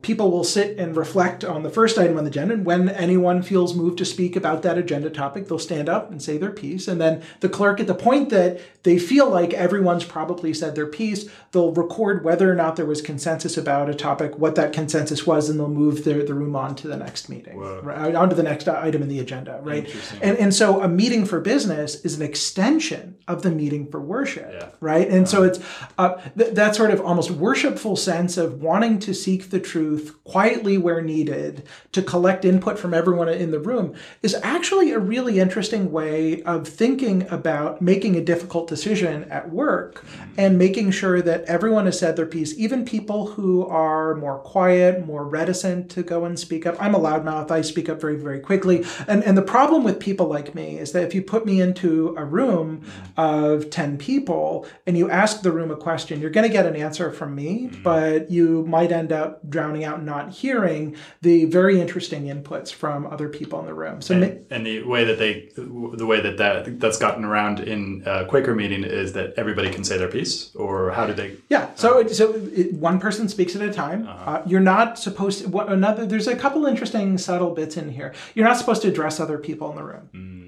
people will sit and reflect on the first item on the agenda, and when anyone feels moved to speak about that agenda topic, they'll stand up and say their piece. And then the clerk, at the point that they feel like everyone's probably said their piece, they'll record whether or not there was consensus about a topic, what that consensus was, and they'll move the, the room on to the next meeting, right, on to the next item in the agenda, right? And and so a meeting for business is an extension of the meeting for worship, yeah. right? And uh-huh. so it's uh, th- that sort of almost worshipful sense of wanting to seek the truth quietly where needed, to collect input from everyone in the room, is actually a really interesting way of thinking about making a difficult decision at work and making sure that everyone has said their piece, even people who are more quiet, more reticent to go and speak up. I'm a loudmouth. I speak up very, very quickly. And, and the problem with people like me is that if you put me into a room of ten people and you ask the room a question, you're going to get an answer from me, but you might end up drowning out, not hearing the very interesting inputs from other people in the room. So, and, ma- and the way that they, the way that, that that's gotten around in a Quaker meeting is that everybody can say their piece, or how do they? Yeah. So, uh, so it, one person speaks at a time. Uh-huh. Uh, you're not supposed to. What, another. There's a couple interesting subtle bits in here. You're not supposed to address other people in the room. Mm.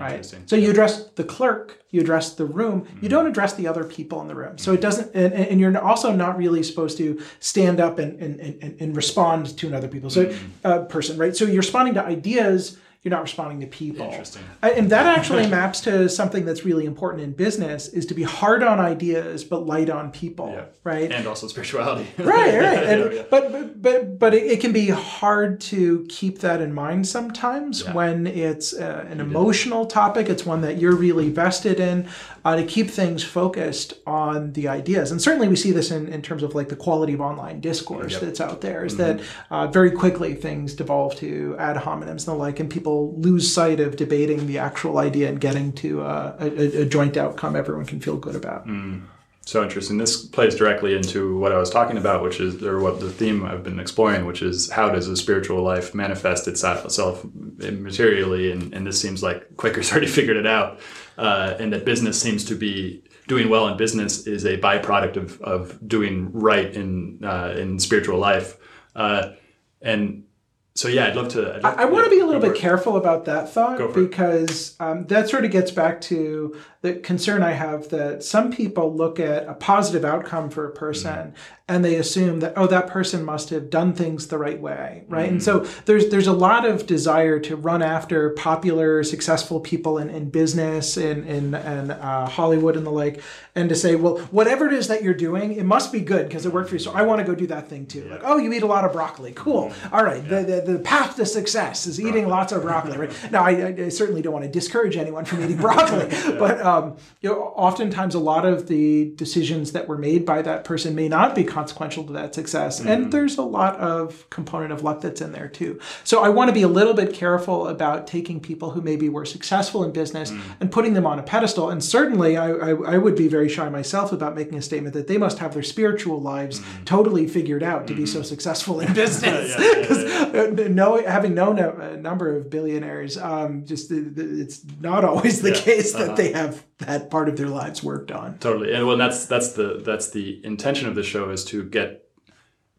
Right. So you address the clerk, you address the room, mm-hmm. you don't address the other people in the room. So it doesn't, and, and you're also not really supposed to stand up and and, and, and respond to another people. So mm-hmm. uh, person, right? So you're responding to ideas, you're not responding to people. Interesting. And that actually maps to something that's really important in business, is to be hard on ideas but light on people, yeah. right? And also spirituality. right, right. yeah, and, yeah. But but but it can be hard to keep that in mind sometimes yeah. when it's uh, an emotional topic. It's one that you're really vested in, uh, to keep things focused on the ideas. And certainly we see this in, in terms of like the quality of online discourse yep. that's out there, is mm-hmm. that uh, very quickly things devolve to ad hominems and the like, and people lose sight of debating the actual idea and getting to uh, a, a joint outcome everyone can feel good about. Mm. So interesting. This plays directly into what I was talking about, which is, or what the theme I've been exploring, which is how does a spiritual life manifest itself materially? And, and this seems like Quakers already figured it out, uh, and that business seems to be doing well in business is a byproduct of, of doing right in uh, in spiritual life, uh, and. So yeah, I'd love to. I'd love I, I want to be a little bit careful about that thought, because um, that sort of gets back to the concern I have that some people look at a positive outcome for a person mm-hmm. and they assume that, oh, that person must have done things the right way, right? Mm-hmm. And so there's there's a lot of desire to run after popular, successful people in, in business, in in, in uh, Hollywood and the like, and to say, well, whatever it is that you're doing, it must be good because it worked for you, so I want to go do that thing too. Yeah. Like, oh, you eat a lot of broccoli, cool. Mm-hmm. All right, yeah. the, the The path to success is broccoli. Eating lots of broccoli, right? Now, I, I certainly don't want to discourage anyone from eating broccoli, yeah. but um, you know, oftentimes a lot of the decisions that were made by that person may not be consequential to that success, mm-hmm. and there's a lot of component of luck that's in there too. So I want to be a little bit careful about taking people who maybe were successful in business mm-hmm. and putting them on a pedestal, and certainly I, I, I would be very shy myself about making a statement that they must have their spiritual lives mm-hmm. totally figured out to mm-hmm. be so successful in business. yeah, yeah, yeah, yeah. No, having known a number of billionaires, um, just the, the, it's not always the yeah. case that uh-huh. they have that part of their lives worked on. Totally, and well, that's that's the that's the intention of the show, is to get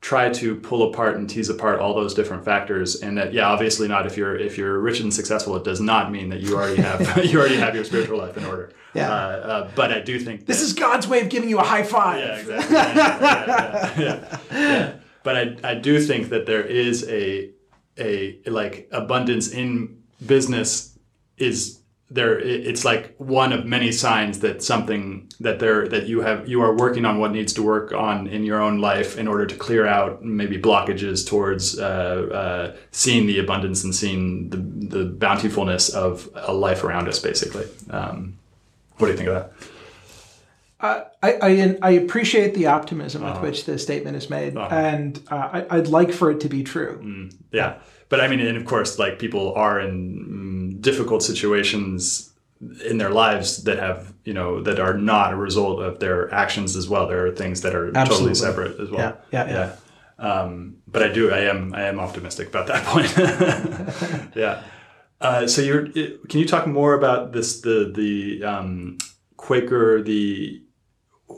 try to pull apart and tease apart all those different factors, and that, yeah, obviously not if you're if you're rich and successful, it does not mean that you already have you already have your spiritual life in order. Yeah. Uh, uh, but I do think that, this is God's way of giving you a high five. Yeah, exactly. Yeah, yeah, yeah, yeah, yeah. But I I do think that there is a a like abundance in business is there. It's like one of many signs that something that there that you have you are working on what needs to work on in your own life in order to clear out maybe blockages towards uh, uh, seeing the abundance and seeing the, the bountifulness of a life around us, basically. Um, what do you think of that? Uh, I, I I appreciate the optimism uh-huh. with which this statement is made, uh-huh. and uh, I, I'd like for it to be true. Mm, yeah, but I mean, and of course, like people are in mm, difficult situations in their lives that have, you know, that are not a result of their actions as well. There are things that are Absolutely. Totally separate as well. Yeah, yeah, yeah. yeah. Um, but I do, I am, I am optimistic about that point. yeah. Uh, so you're, can you talk more about this, the the um, Quaker, the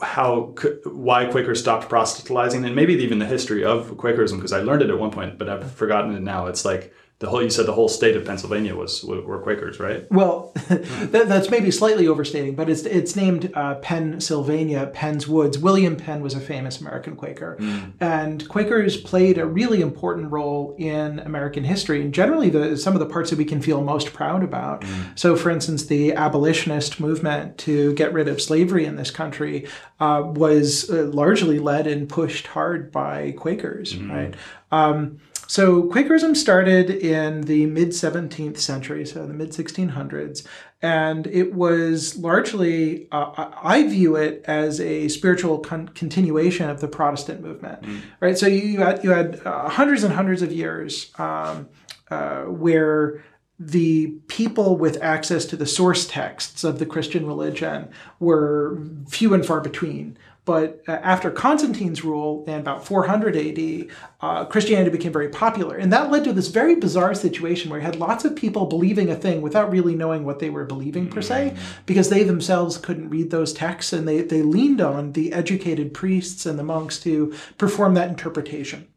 how why Quakers stopped proselytizing, and maybe even the history of Quakerism, because I learned it at one point but I've forgotten it now. It's like the whole, you said the whole state of Pennsylvania was were Quakers, right? Well, that, that's maybe slightly overstating, but it's it's named uh, Pennsylvania, Penn's Woods. William Penn was a famous American Quaker, mm. and Quakers played a really important role in American history, and generally the some of the parts that we can feel most proud about. Mm. So, for instance, the abolitionist movement to get rid of slavery in this country uh, was uh, largely led and pushed hard by Quakers, mm. right? Um, So Quakerism started in the mid-seventeenth century, so the mid sixteen hundreds, and it was largely, uh, I view it as a spiritual con continuation of the Protestant movement, mm. right? So you had, you had uh, hundreds and hundreds of years um, uh, where the people with access to the source texts of the Christian religion were few and far between. But uh, after Constantine's rule in about four hundred A D, uh, Christianity became very popular. And that led to this very bizarre situation where you had lots of people believing a thing without really knowing what they were believing, per se, because they themselves couldn't read those texts. And they, they leaned on the educated priests and the monks to perform that interpretation.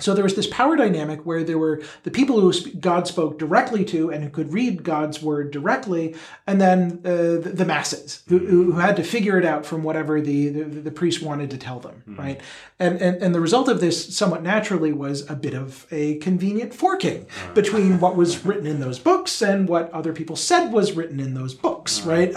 So there was this power dynamic where there were the people who God spoke directly to and who could read God's word directly, and then uh, the, the masses who, who had to figure it out from whatever the, the, the priest wanted to tell them, mm-hmm. right? And, and and the result of this somewhat naturally was a bit of a convenient forking between what was written in those books and what other people said was written in those books, right?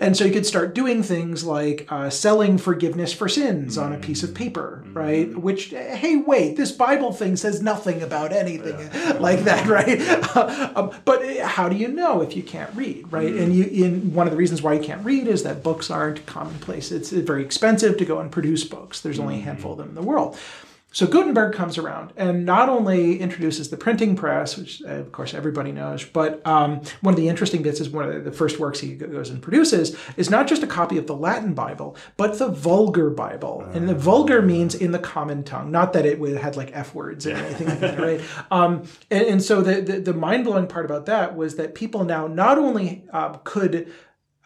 And so you could start doing things like uh, selling forgiveness for sins mm-hmm. on a piece of paper, right? Which, hey, wait, this Bible thing says nothing about anything yeah. like that, right? Yeah. um, but how do you know if you can't read, right? Mm-hmm. And you, in one of the reasons why you can't read is that books aren't commonplace. It's very expensive to go and produce books. There's only mm-hmm. a handful of them in the world. So Gutenberg comes around and not only introduces the printing press, which of course everybody knows, but um, one of the interesting bits is one of the first works he goes and produces is not just a copy of the Latin Bible, but the Vulgar Bible. And the Vulgar means in the common tongue, not that it had like F words or anything like that, right? Um, and, and so the, the, the mind-blowing part about that was that people now not only uh, could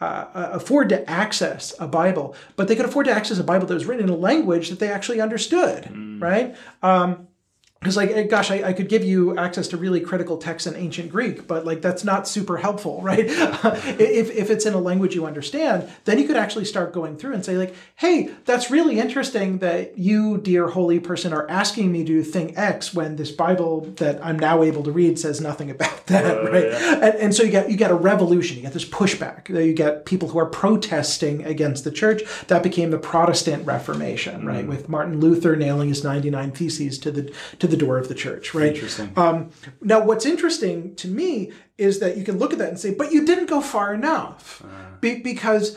Uh, afford to access a Bible, but they could afford to access a Bible that was written in a language that they actually understood, mm. right? Um, because like, gosh, I, I could give you access to really critical texts in ancient Greek, but like that's not super helpful, right? if, if it's in a language you understand, then you could actually start going through and say like, hey, that's really interesting that you, dear holy person, are asking me to do thing X when this Bible that I'm now able to read says nothing about that, uh, right? Yeah. And, and so you get, you get a revolution, you get this pushback. You get people who are protesting against the church. That became the Protestant Reformation, right? Mm. With Martin Luther nailing his ninety-nine theses to the, to the the door of the church, right? Interesting. Um, now, what's interesting to me is that you can look at that and say, but you didn't go far enough, uh. Be because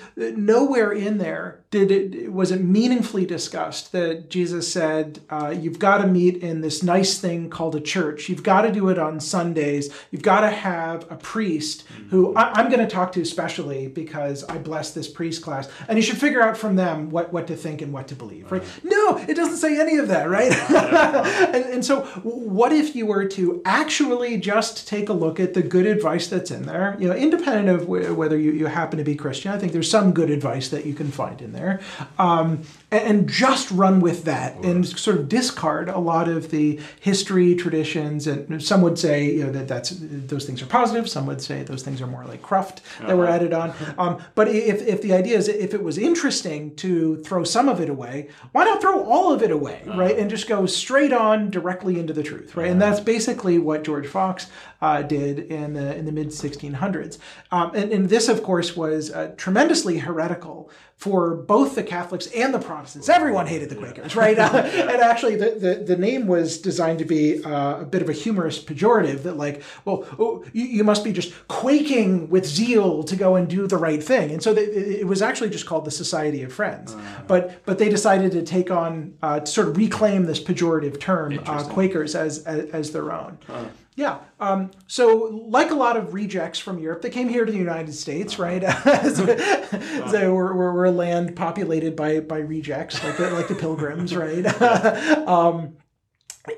nowhere in there did it was it meaningfully discussed that Jesus said, uh, you've got to meet in this nice thing called a church. You've got to do it on Sundays. You've got to have a priest mm-hmm. who I I'm going to talk to especially because I bless this priest class, and you should figure out from them what, what to think and what to believe, right? Uh. No, it doesn't say any of that, right? and, and so what if you were to actually just take a look at the good good advice that's in there, you know, independent of wh whether you, you happen to be Christian. I think there's some good advice that you can find in there. Um, and, and just run with that and sort of discard a lot of the history, traditions, and some would say, you know, that that's, those things are positive. Some would say those things are more like cruft that uh-huh. were added on. Um, but if, if the idea is if it was interesting to throw some of it away, why not throw all of it away, uh-huh. right? And just go straight on directly into the truth, right? Uh-huh. And that's basically what George Fox uh, did in the in the mid sixteen hundreds. Um, and, and this, of course, was uh, tremendously heretical for both the Catholics and the Protestants. Everyone hated the Quakers, right? Uh, and actually, the, the, the name was designed to be uh, a bit of a humorous pejorative that like, well, oh, you, you must be just quaking with zeal to go and do the right thing. And so they, it was actually just called the Society of Friends. Uh, but but they decided to take on, uh, to sort of reclaim this pejorative term, uh, Quakers, as, as, as their own. Huh. Yeah. Um, so like a lot of rejects from Europe, they came here to the United States, right? so so we're, we're a land populated by, by rejects, like the, like the Pilgrims, right? um,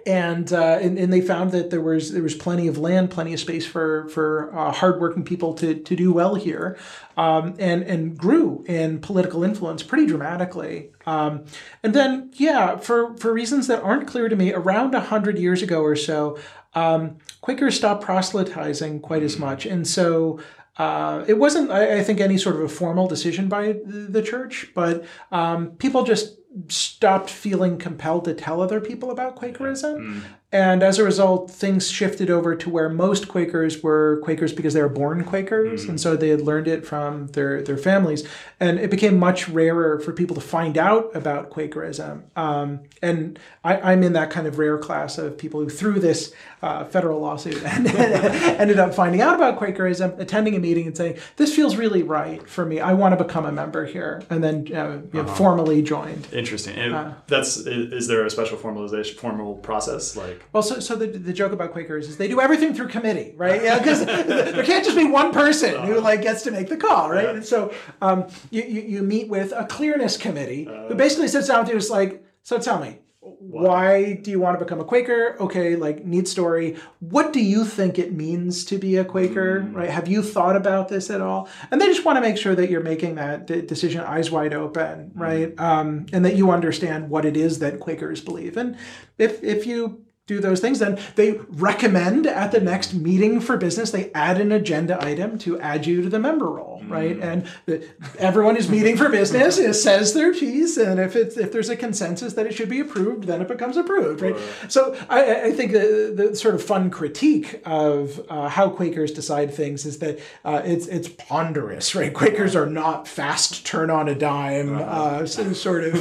and, uh, and and they found that there was there was plenty of land, plenty of space for for uh, hardworking people to to do well here, um, and and grew in political influence pretty dramatically. Um, and then yeah, for for reasons that aren't clear to me, around a hundred years ago or so. Um, Quakers stopped proselytizing quite as much, and so uh, it wasn't, I, I think, any sort of a formal decision by the church, but um, people just stopped feeling compelled to tell other people about Quakerism. Mm. And as a result, things shifted over to where most Quakers were Quakers because they were born Quakers. Mm. And so they had learned it from their, their families. And it became much rarer for people to find out about Quakerism. Um, and I, I'm in that kind of rare class of people who, through this uh, federal lawsuit, ended up finding out about Quakerism, attending a meeting and saying, this feels really right for me. I want to become a member here. And then uh, uh-huh. you know, formally joined. Interesting. And uh, that's, is there a special formalization, formal process? Like, Well, so, so the, the joke about Quakers is they do everything through committee, right? Yeah, because there can't just be one person who like gets to make the call, right? Yeah. And so um, you, you, you meet with a clearness committee uh, who basically sits down with you and is like, so tell me, What? Why do you want to become a Quaker? Okay, like, neat story. What do you think it means to be a Quaker? Mm. Right? Have you thought about this at all? And they just want to make sure that you're making that decision eyes wide open, right? Mm. Um, and that you understand what it is that Quakers believe. And if if you do those things, then they recommend at the next meeting for business, they add an agenda item to add you to the member role, right? Mm. And the, everyone is meeting for business, it says their piece, and if it's, if there's a consensus that it should be approved, then it becomes approved, right? right. So I, I think the, the sort of fun critique of uh, how Quakers decide things is that uh, it's it's ponderous, right? Quakers are not fast turn on a dime uh-huh. uh, some sort of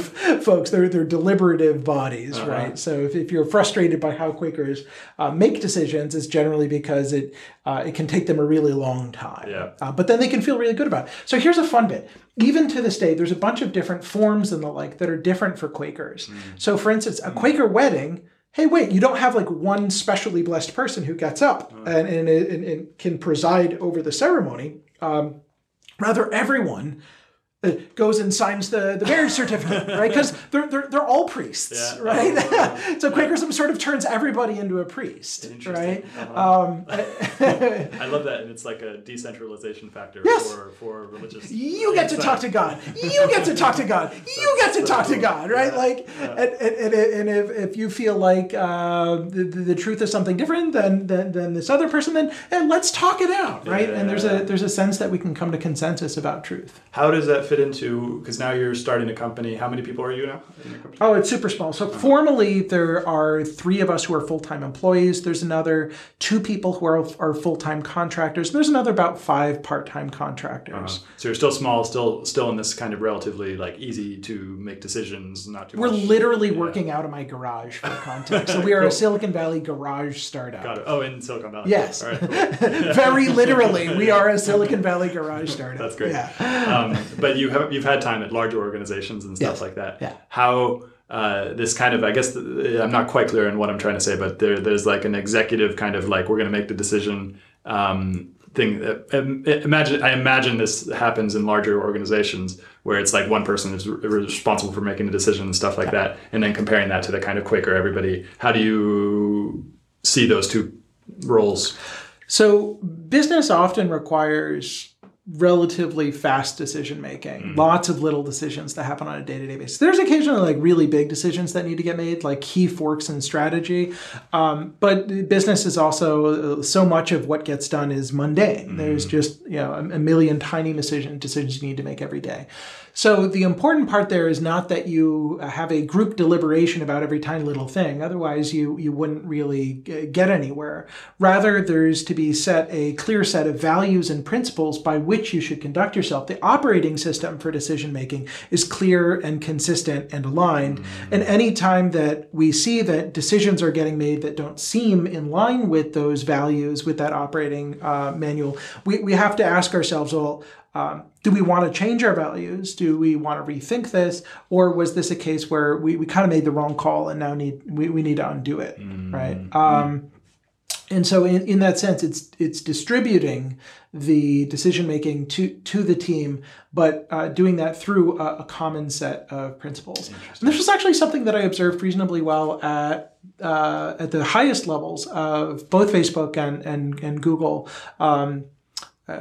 folks. They're, they're deliberative bodies, uh-huh. right? So if, if you're frustrated by how Quakers uh, make decisions is generally because it uh, it can take them a really long time. Yeah. Uh, but then they can feel really good about it. So here's a fun bit. Even to this day, there's a bunch of different forms and the like that are different for Quakers. Mm. So for instance, a Quaker mm. wedding, hey, wait, you don't have like one specially blessed person who gets up mm. and, and, and, and can preside over the ceremony. Um, rather, everyone goes and signs the, the marriage certificate, right? Because they're, they're, they're all priests, yeah. right? Oh, so Quakerism sort of turns everybody into a priest, right? Uh-huh. um, I love that. And it's like a decentralization factor yes. for, for religious... You get insight. to talk to God. You get to talk to God. You get to talk cool. to God, right? Yeah. Like, yeah. And, and, and if, if you feel like uh, the, the truth is something different than, than, than this other person, then and let's talk it out, right? Yeah. And there's a, there's a sense that we can come to consensus about truth. How does that fit into, because now you're starting a company, how many people are you now in your company? Oh, it's super small. So uh-huh. formally there are three of us who are full-time employees. There's another two people who are, are full-time contractors. There's another about five part-time contractors. Uh-huh. So you're still small, still still in this kind of relatively like easy to make decisions, not too We're much. literally yeah. working out of my garage for context. So we are cool. a Silicon Valley garage startup. Got it. Oh, in Silicon Valley. Yes. All right, cool. Very literally, we are a Silicon Valley garage startup. That's great. Yeah. Um, but You have, you've had time at larger organizations and stuff yes. like that. Yeah. How uh, this kind of, I guess, the, I'm not quite clear in what I'm trying to say, but there, there's like an executive kind of like, we're going to make the decision um, thing. Imagine, I imagine this happens in larger organizations where it's like one person is responsible for making the decision and stuff like yeah. that. And then comparing that to the kind of Quaker everybody. How do you see those two roles? So business often requires relatively fast decision-making, mm-hmm. lots of little decisions that happen on a day-to-day basis. There's occasionally like really big decisions that need to get made, like key forks in strategy. Um, but business is also, so much of what gets done is mundane. Mm-hmm. There's just, you know, a million tiny decision decisions you need to make every day. So the important part there is not that you have a group deliberation about every tiny little thing. Otherwise, you, you wouldn't really get anywhere. Rather, there's to be set a clear set of values and principles by which you should conduct yourself. The operating system for decision-making is clear and consistent and aligned. Mm-hmm. And any time that we see that decisions are getting made that don't seem in line with those values, with that operating uh, manual, we, we have to ask ourselves, well, Um, do we want to change our values? Do we want to rethink this? Or was this a case where we, we kind of made the wrong call and now need we, we need to undo it, mm-hmm. right? Um, and so in, in that sense, it's it's distributing the decision-making to, to the team, but uh, doing that through a, a common set of principles. And this was actually something that I observed reasonably well at uh, at the highest levels of both Facebook and, and, and Google. Um, Uh,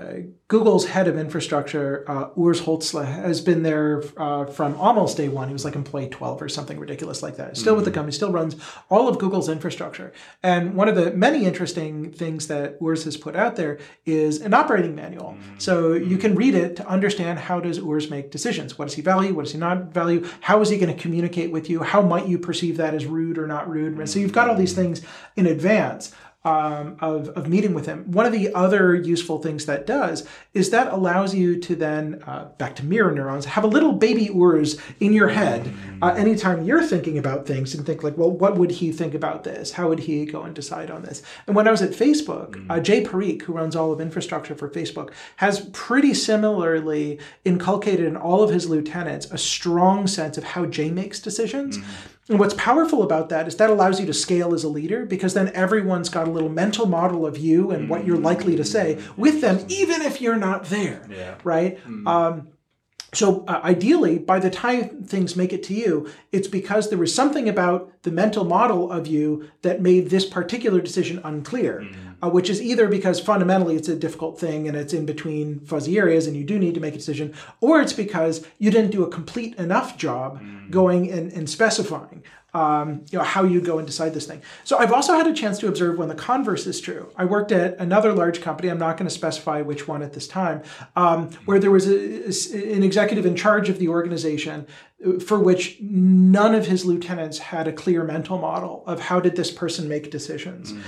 Google's head of infrastructure, uh, Urs Holzle, has been there uh, from almost day one. He was like employee twelve or something ridiculous like that. Still mm-hmm. with the company, still runs all of Google's infrastructure. And one of the many interesting things that Urs has put out there is an operating manual. Mm-hmm. So you can read it to understand, how does Urs make decisions? What does he value? What does he not value? How is he going to communicate with you? How might you perceive that as rude or not rude? Mm-hmm. So you've got all these things in advance. Um, of, of meeting with him. One of the other useful things that does is that allows you to then, uh, back to mirror neurons, have a little baby Urs in your head uh, anytime you're thinking about things, and think like, well, what would he think about this? How would he go and decide on this? And when I was at Facebook, uh, Jay Parikh, who runs all of infrastructure for Facebook, has pretty similarly inculcated in all of his lieutenants a strong sense of how Jay makes decisions. Mm-hmm. And what's powerful about that is that allows you to scale as a leader, because then everyone's got a little mental model of you and what you're likely to say with them, even if you're not there, yeah. right? Mm-hmm. Um, so uh, ideally, by the time things make it to you, it's because there was something about the mental model of you that made this particular decision unclear, mm-hmm. uh, which is either because fundamentally it's a difficult thing and it's in between fuzzy areas and you do need to make a decision, or it's because you didn't do a complete enough job mm-hmm. going and, and specifying. Um, you know, how you go and decide this thing. So I've also had a chance to observe when the converse is true. I worked at another large company, I'm not going to specify which one at this time, um, where there was a, a, an executive in charge of the organization for which none of his lieutenants had a clear mental model of how did this person make decisions. Mm-hmm.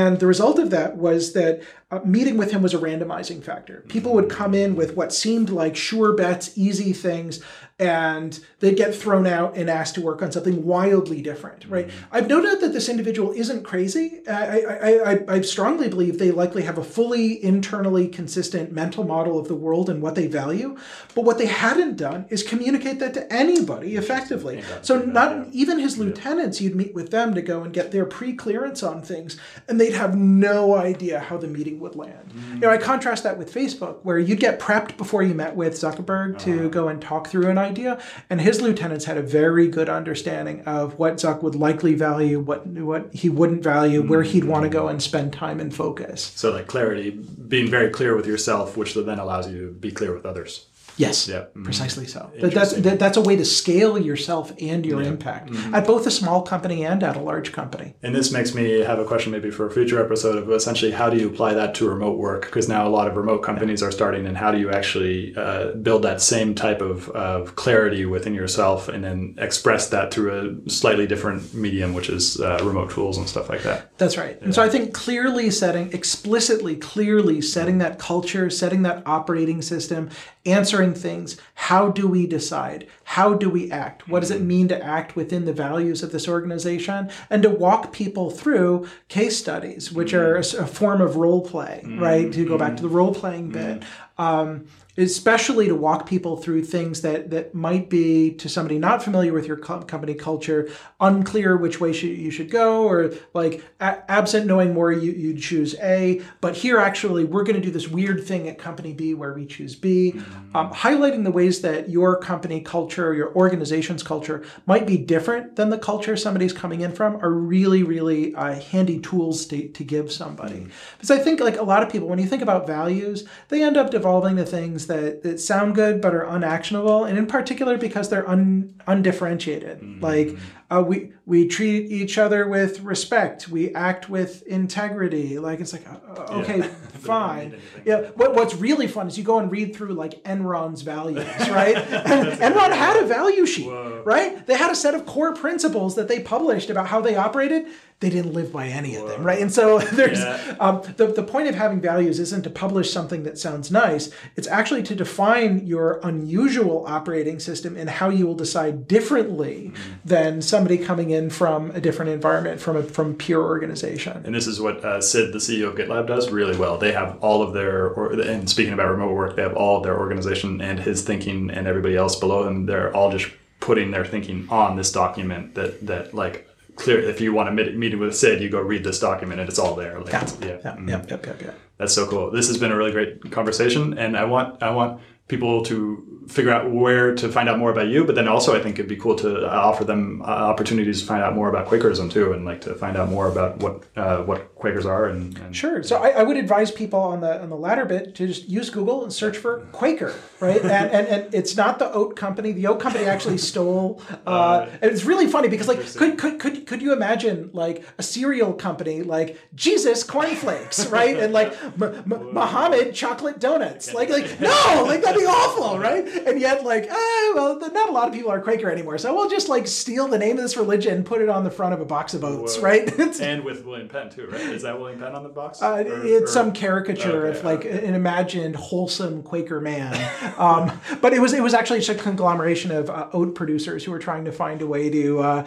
And the result of that was that uh, meeting with him was a randomizing factor. People would come in with what seemed like sure bets, easy things, and they'd get thrown out and asked to work on something wildly different, right? Mm-hmm. I've noted that this individual isn't crazy. I, I, I, I strongly believe they likely have a fully internally consistent mental model of the world and what they value. But what they hadn't done is communicate that to any Anybody effectively. So not even his lieutenants, you'd meet with them to go and get their pre-clearance on things, and they'd have no idea how the meeting would land. Mm-hmm. You know, I contrast that with Facebook, where you'd get prepped before you met with Zuckerberg to uh-huh. go and talk through an idea, and his lieutenants had a very good understanding of what Zuck would likely value, what what he wouldn't value, mm-hmm. where he'd want to go and spend time and focus. So like clarity, being very clear with yourself, which then allows you to be clear with others. Yes, yep. precisely so. But that's that, that's a way to scale yourself and your yep. impact mm-hmm. at both a small company and at a large company. And this makes me have a question maybe for a future episode of essentially how do you apply that to remote work? Because now a lot of remote companies are starting, and how do you actually uh, build that same type of, of clarity within yourself and then express that through a slightly different medium, which is uh, remote tools and stuff like that. That's right. Yeah. And so I think clearly setting, explicitly, clearly setting that culture, setting that operating system, answering things. How do we decide? How do we act? What does it mean to act within the values of this organization? And to walk people through case studies, which are a form of role play, right? To go back to the role playing bit. um, especially to walk people through things that that might be, to somebody not familiar with your co- company culture, unclear which way sh- you should go, or like a- absent knowing more, you, you'd choose A. But here, actually, we're going to do this weird thing at company B where we choose B, mm-hmm. um, highlighting the ways that your company culture, your organization's culture might be different than the culture somebody's coming in from are really, really uh, handy tools to, to give somebody. Mm-hmm. Because I think like a lot of people, when you think about values, they end up devolving to things That, that sound good but are unactionable, and in particular because they're un, undifferentiated. Mm-hmm. Like uh, we we treat each other with respect, we act with integrity. Like it's like uh, okay, yeah. fine. Yeah. What what's really fun is you go and read through like Enron's values, right? And, Enron had a value sheet, Whoa. right? They had a set of core principles that they published about how they operated. They didn't live by any of Whoa. them, right? And so there's yeah. um, the the point of having values isn't to publish something that sounds nice. It's actually to define your unusual operating system and how you will decide differently mm-hmm. than somebody coming in from a different environment, from a from peer organization. And this is what uh, Sid, the C E O of GitLab, does really well. They have all of their, or, and speaking about remote work, they have all of their organization and his thinking and everybody else below him. They're all just putting their thinking on this document that that like. Clear. If you want a meeting with Sid, you go read this document and it's all there. Like, yeah. Yeah. Yeah. Mm-hmm. Yep, yep, yep, yep. That's so cool. This has been a really great conversation, and I want I want people to figure out where to find out more about you. But then also, I think it'd be cool to offer them opportunities to find out more about Quakerism too, and like to find out more about what uh, what Quakers are. And, and sure. So I, I would advise people on the on the latter bit to just use Google and search for Quaker, right? and, and and it's not the oat company. The oat company actually stole. Uh, uh, and it's really funny because like could could could. Could you imagine like a cereal company like Jesus cornflakes, right? And like M- M- Muhammad chocolate donuts. Like, like no, like that'd be awful, right? And yet like, ah, well, not a lot of people are Quaker anymore. So we'll just like steal the name of this religion and put it on the front of a box of oats, Whoa. right? And with William Penn too, right? Is that William Penn on the box? Uh, or, it's or? some caricature okay, of like okay. an imagined wholesome Quaker man. Um, but it was it was actually just a conglomeration of uh, oat producers who were trying to find a way to uh,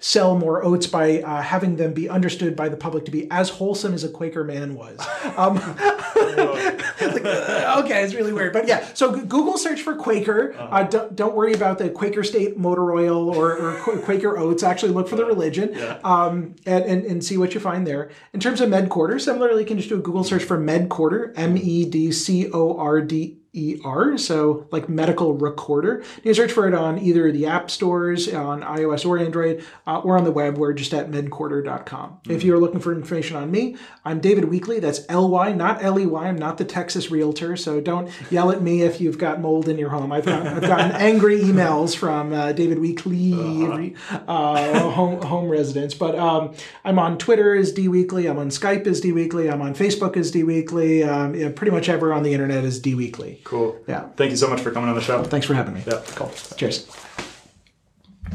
sell more or oats by uh, having them be understood by the public to be as wholesome as a Quaker man was. Um, like, uh, okay, it's really weird. But yeah, so Google search for Quaker. Uh-huh. Uh, don't, don't worry about the Quaker State motor oil or, or Quaker oats. Actually look for the religion yeah. um, and, and, and see what you find there. In terms of Medcorder, similarly, you can just do a Google search for Medcorder, M E D C O R D E. E R, so like medical recorder. You search for it on either the app stores, on iOS or Android, uh, or on the web. We're just at medcorder dot com. Mm-hmm. If you're looking for information on me, I'm David Weekly. That's L Y, not L E Y. I'm not the Texas realtor, so don't yell at me if you've got mold in your home. I've, got, I've gotten angry emails from uh, David Weekly, uh-huh. uh, home, home residents. But um, I'm on Twitter as D Weekly. I'm on Skype as D Weekly. I'm on Facebook as D Weekly. Um, yeah, pretty much everywhere on the internet is D Weekly. Cool. Yeah. Thank you so much for coming on the show. Thanks for having me. Yeah. Cool. Cheers. I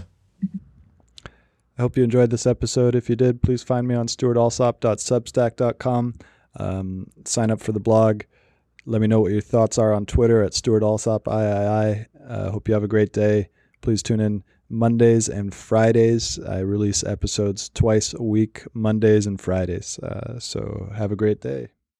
hope you enjoyed this episode. If you did, please find me on stuart alsop dot substack dot com. Um, sign up for the blog. Let me know what your thoughts are on Twitter at stuart alsop triple I. Uh, hope you have a great day. Please tune in Mondays and Fridays. I release episodes twice a week, Mondays and Fridays. Uh, so have a great day.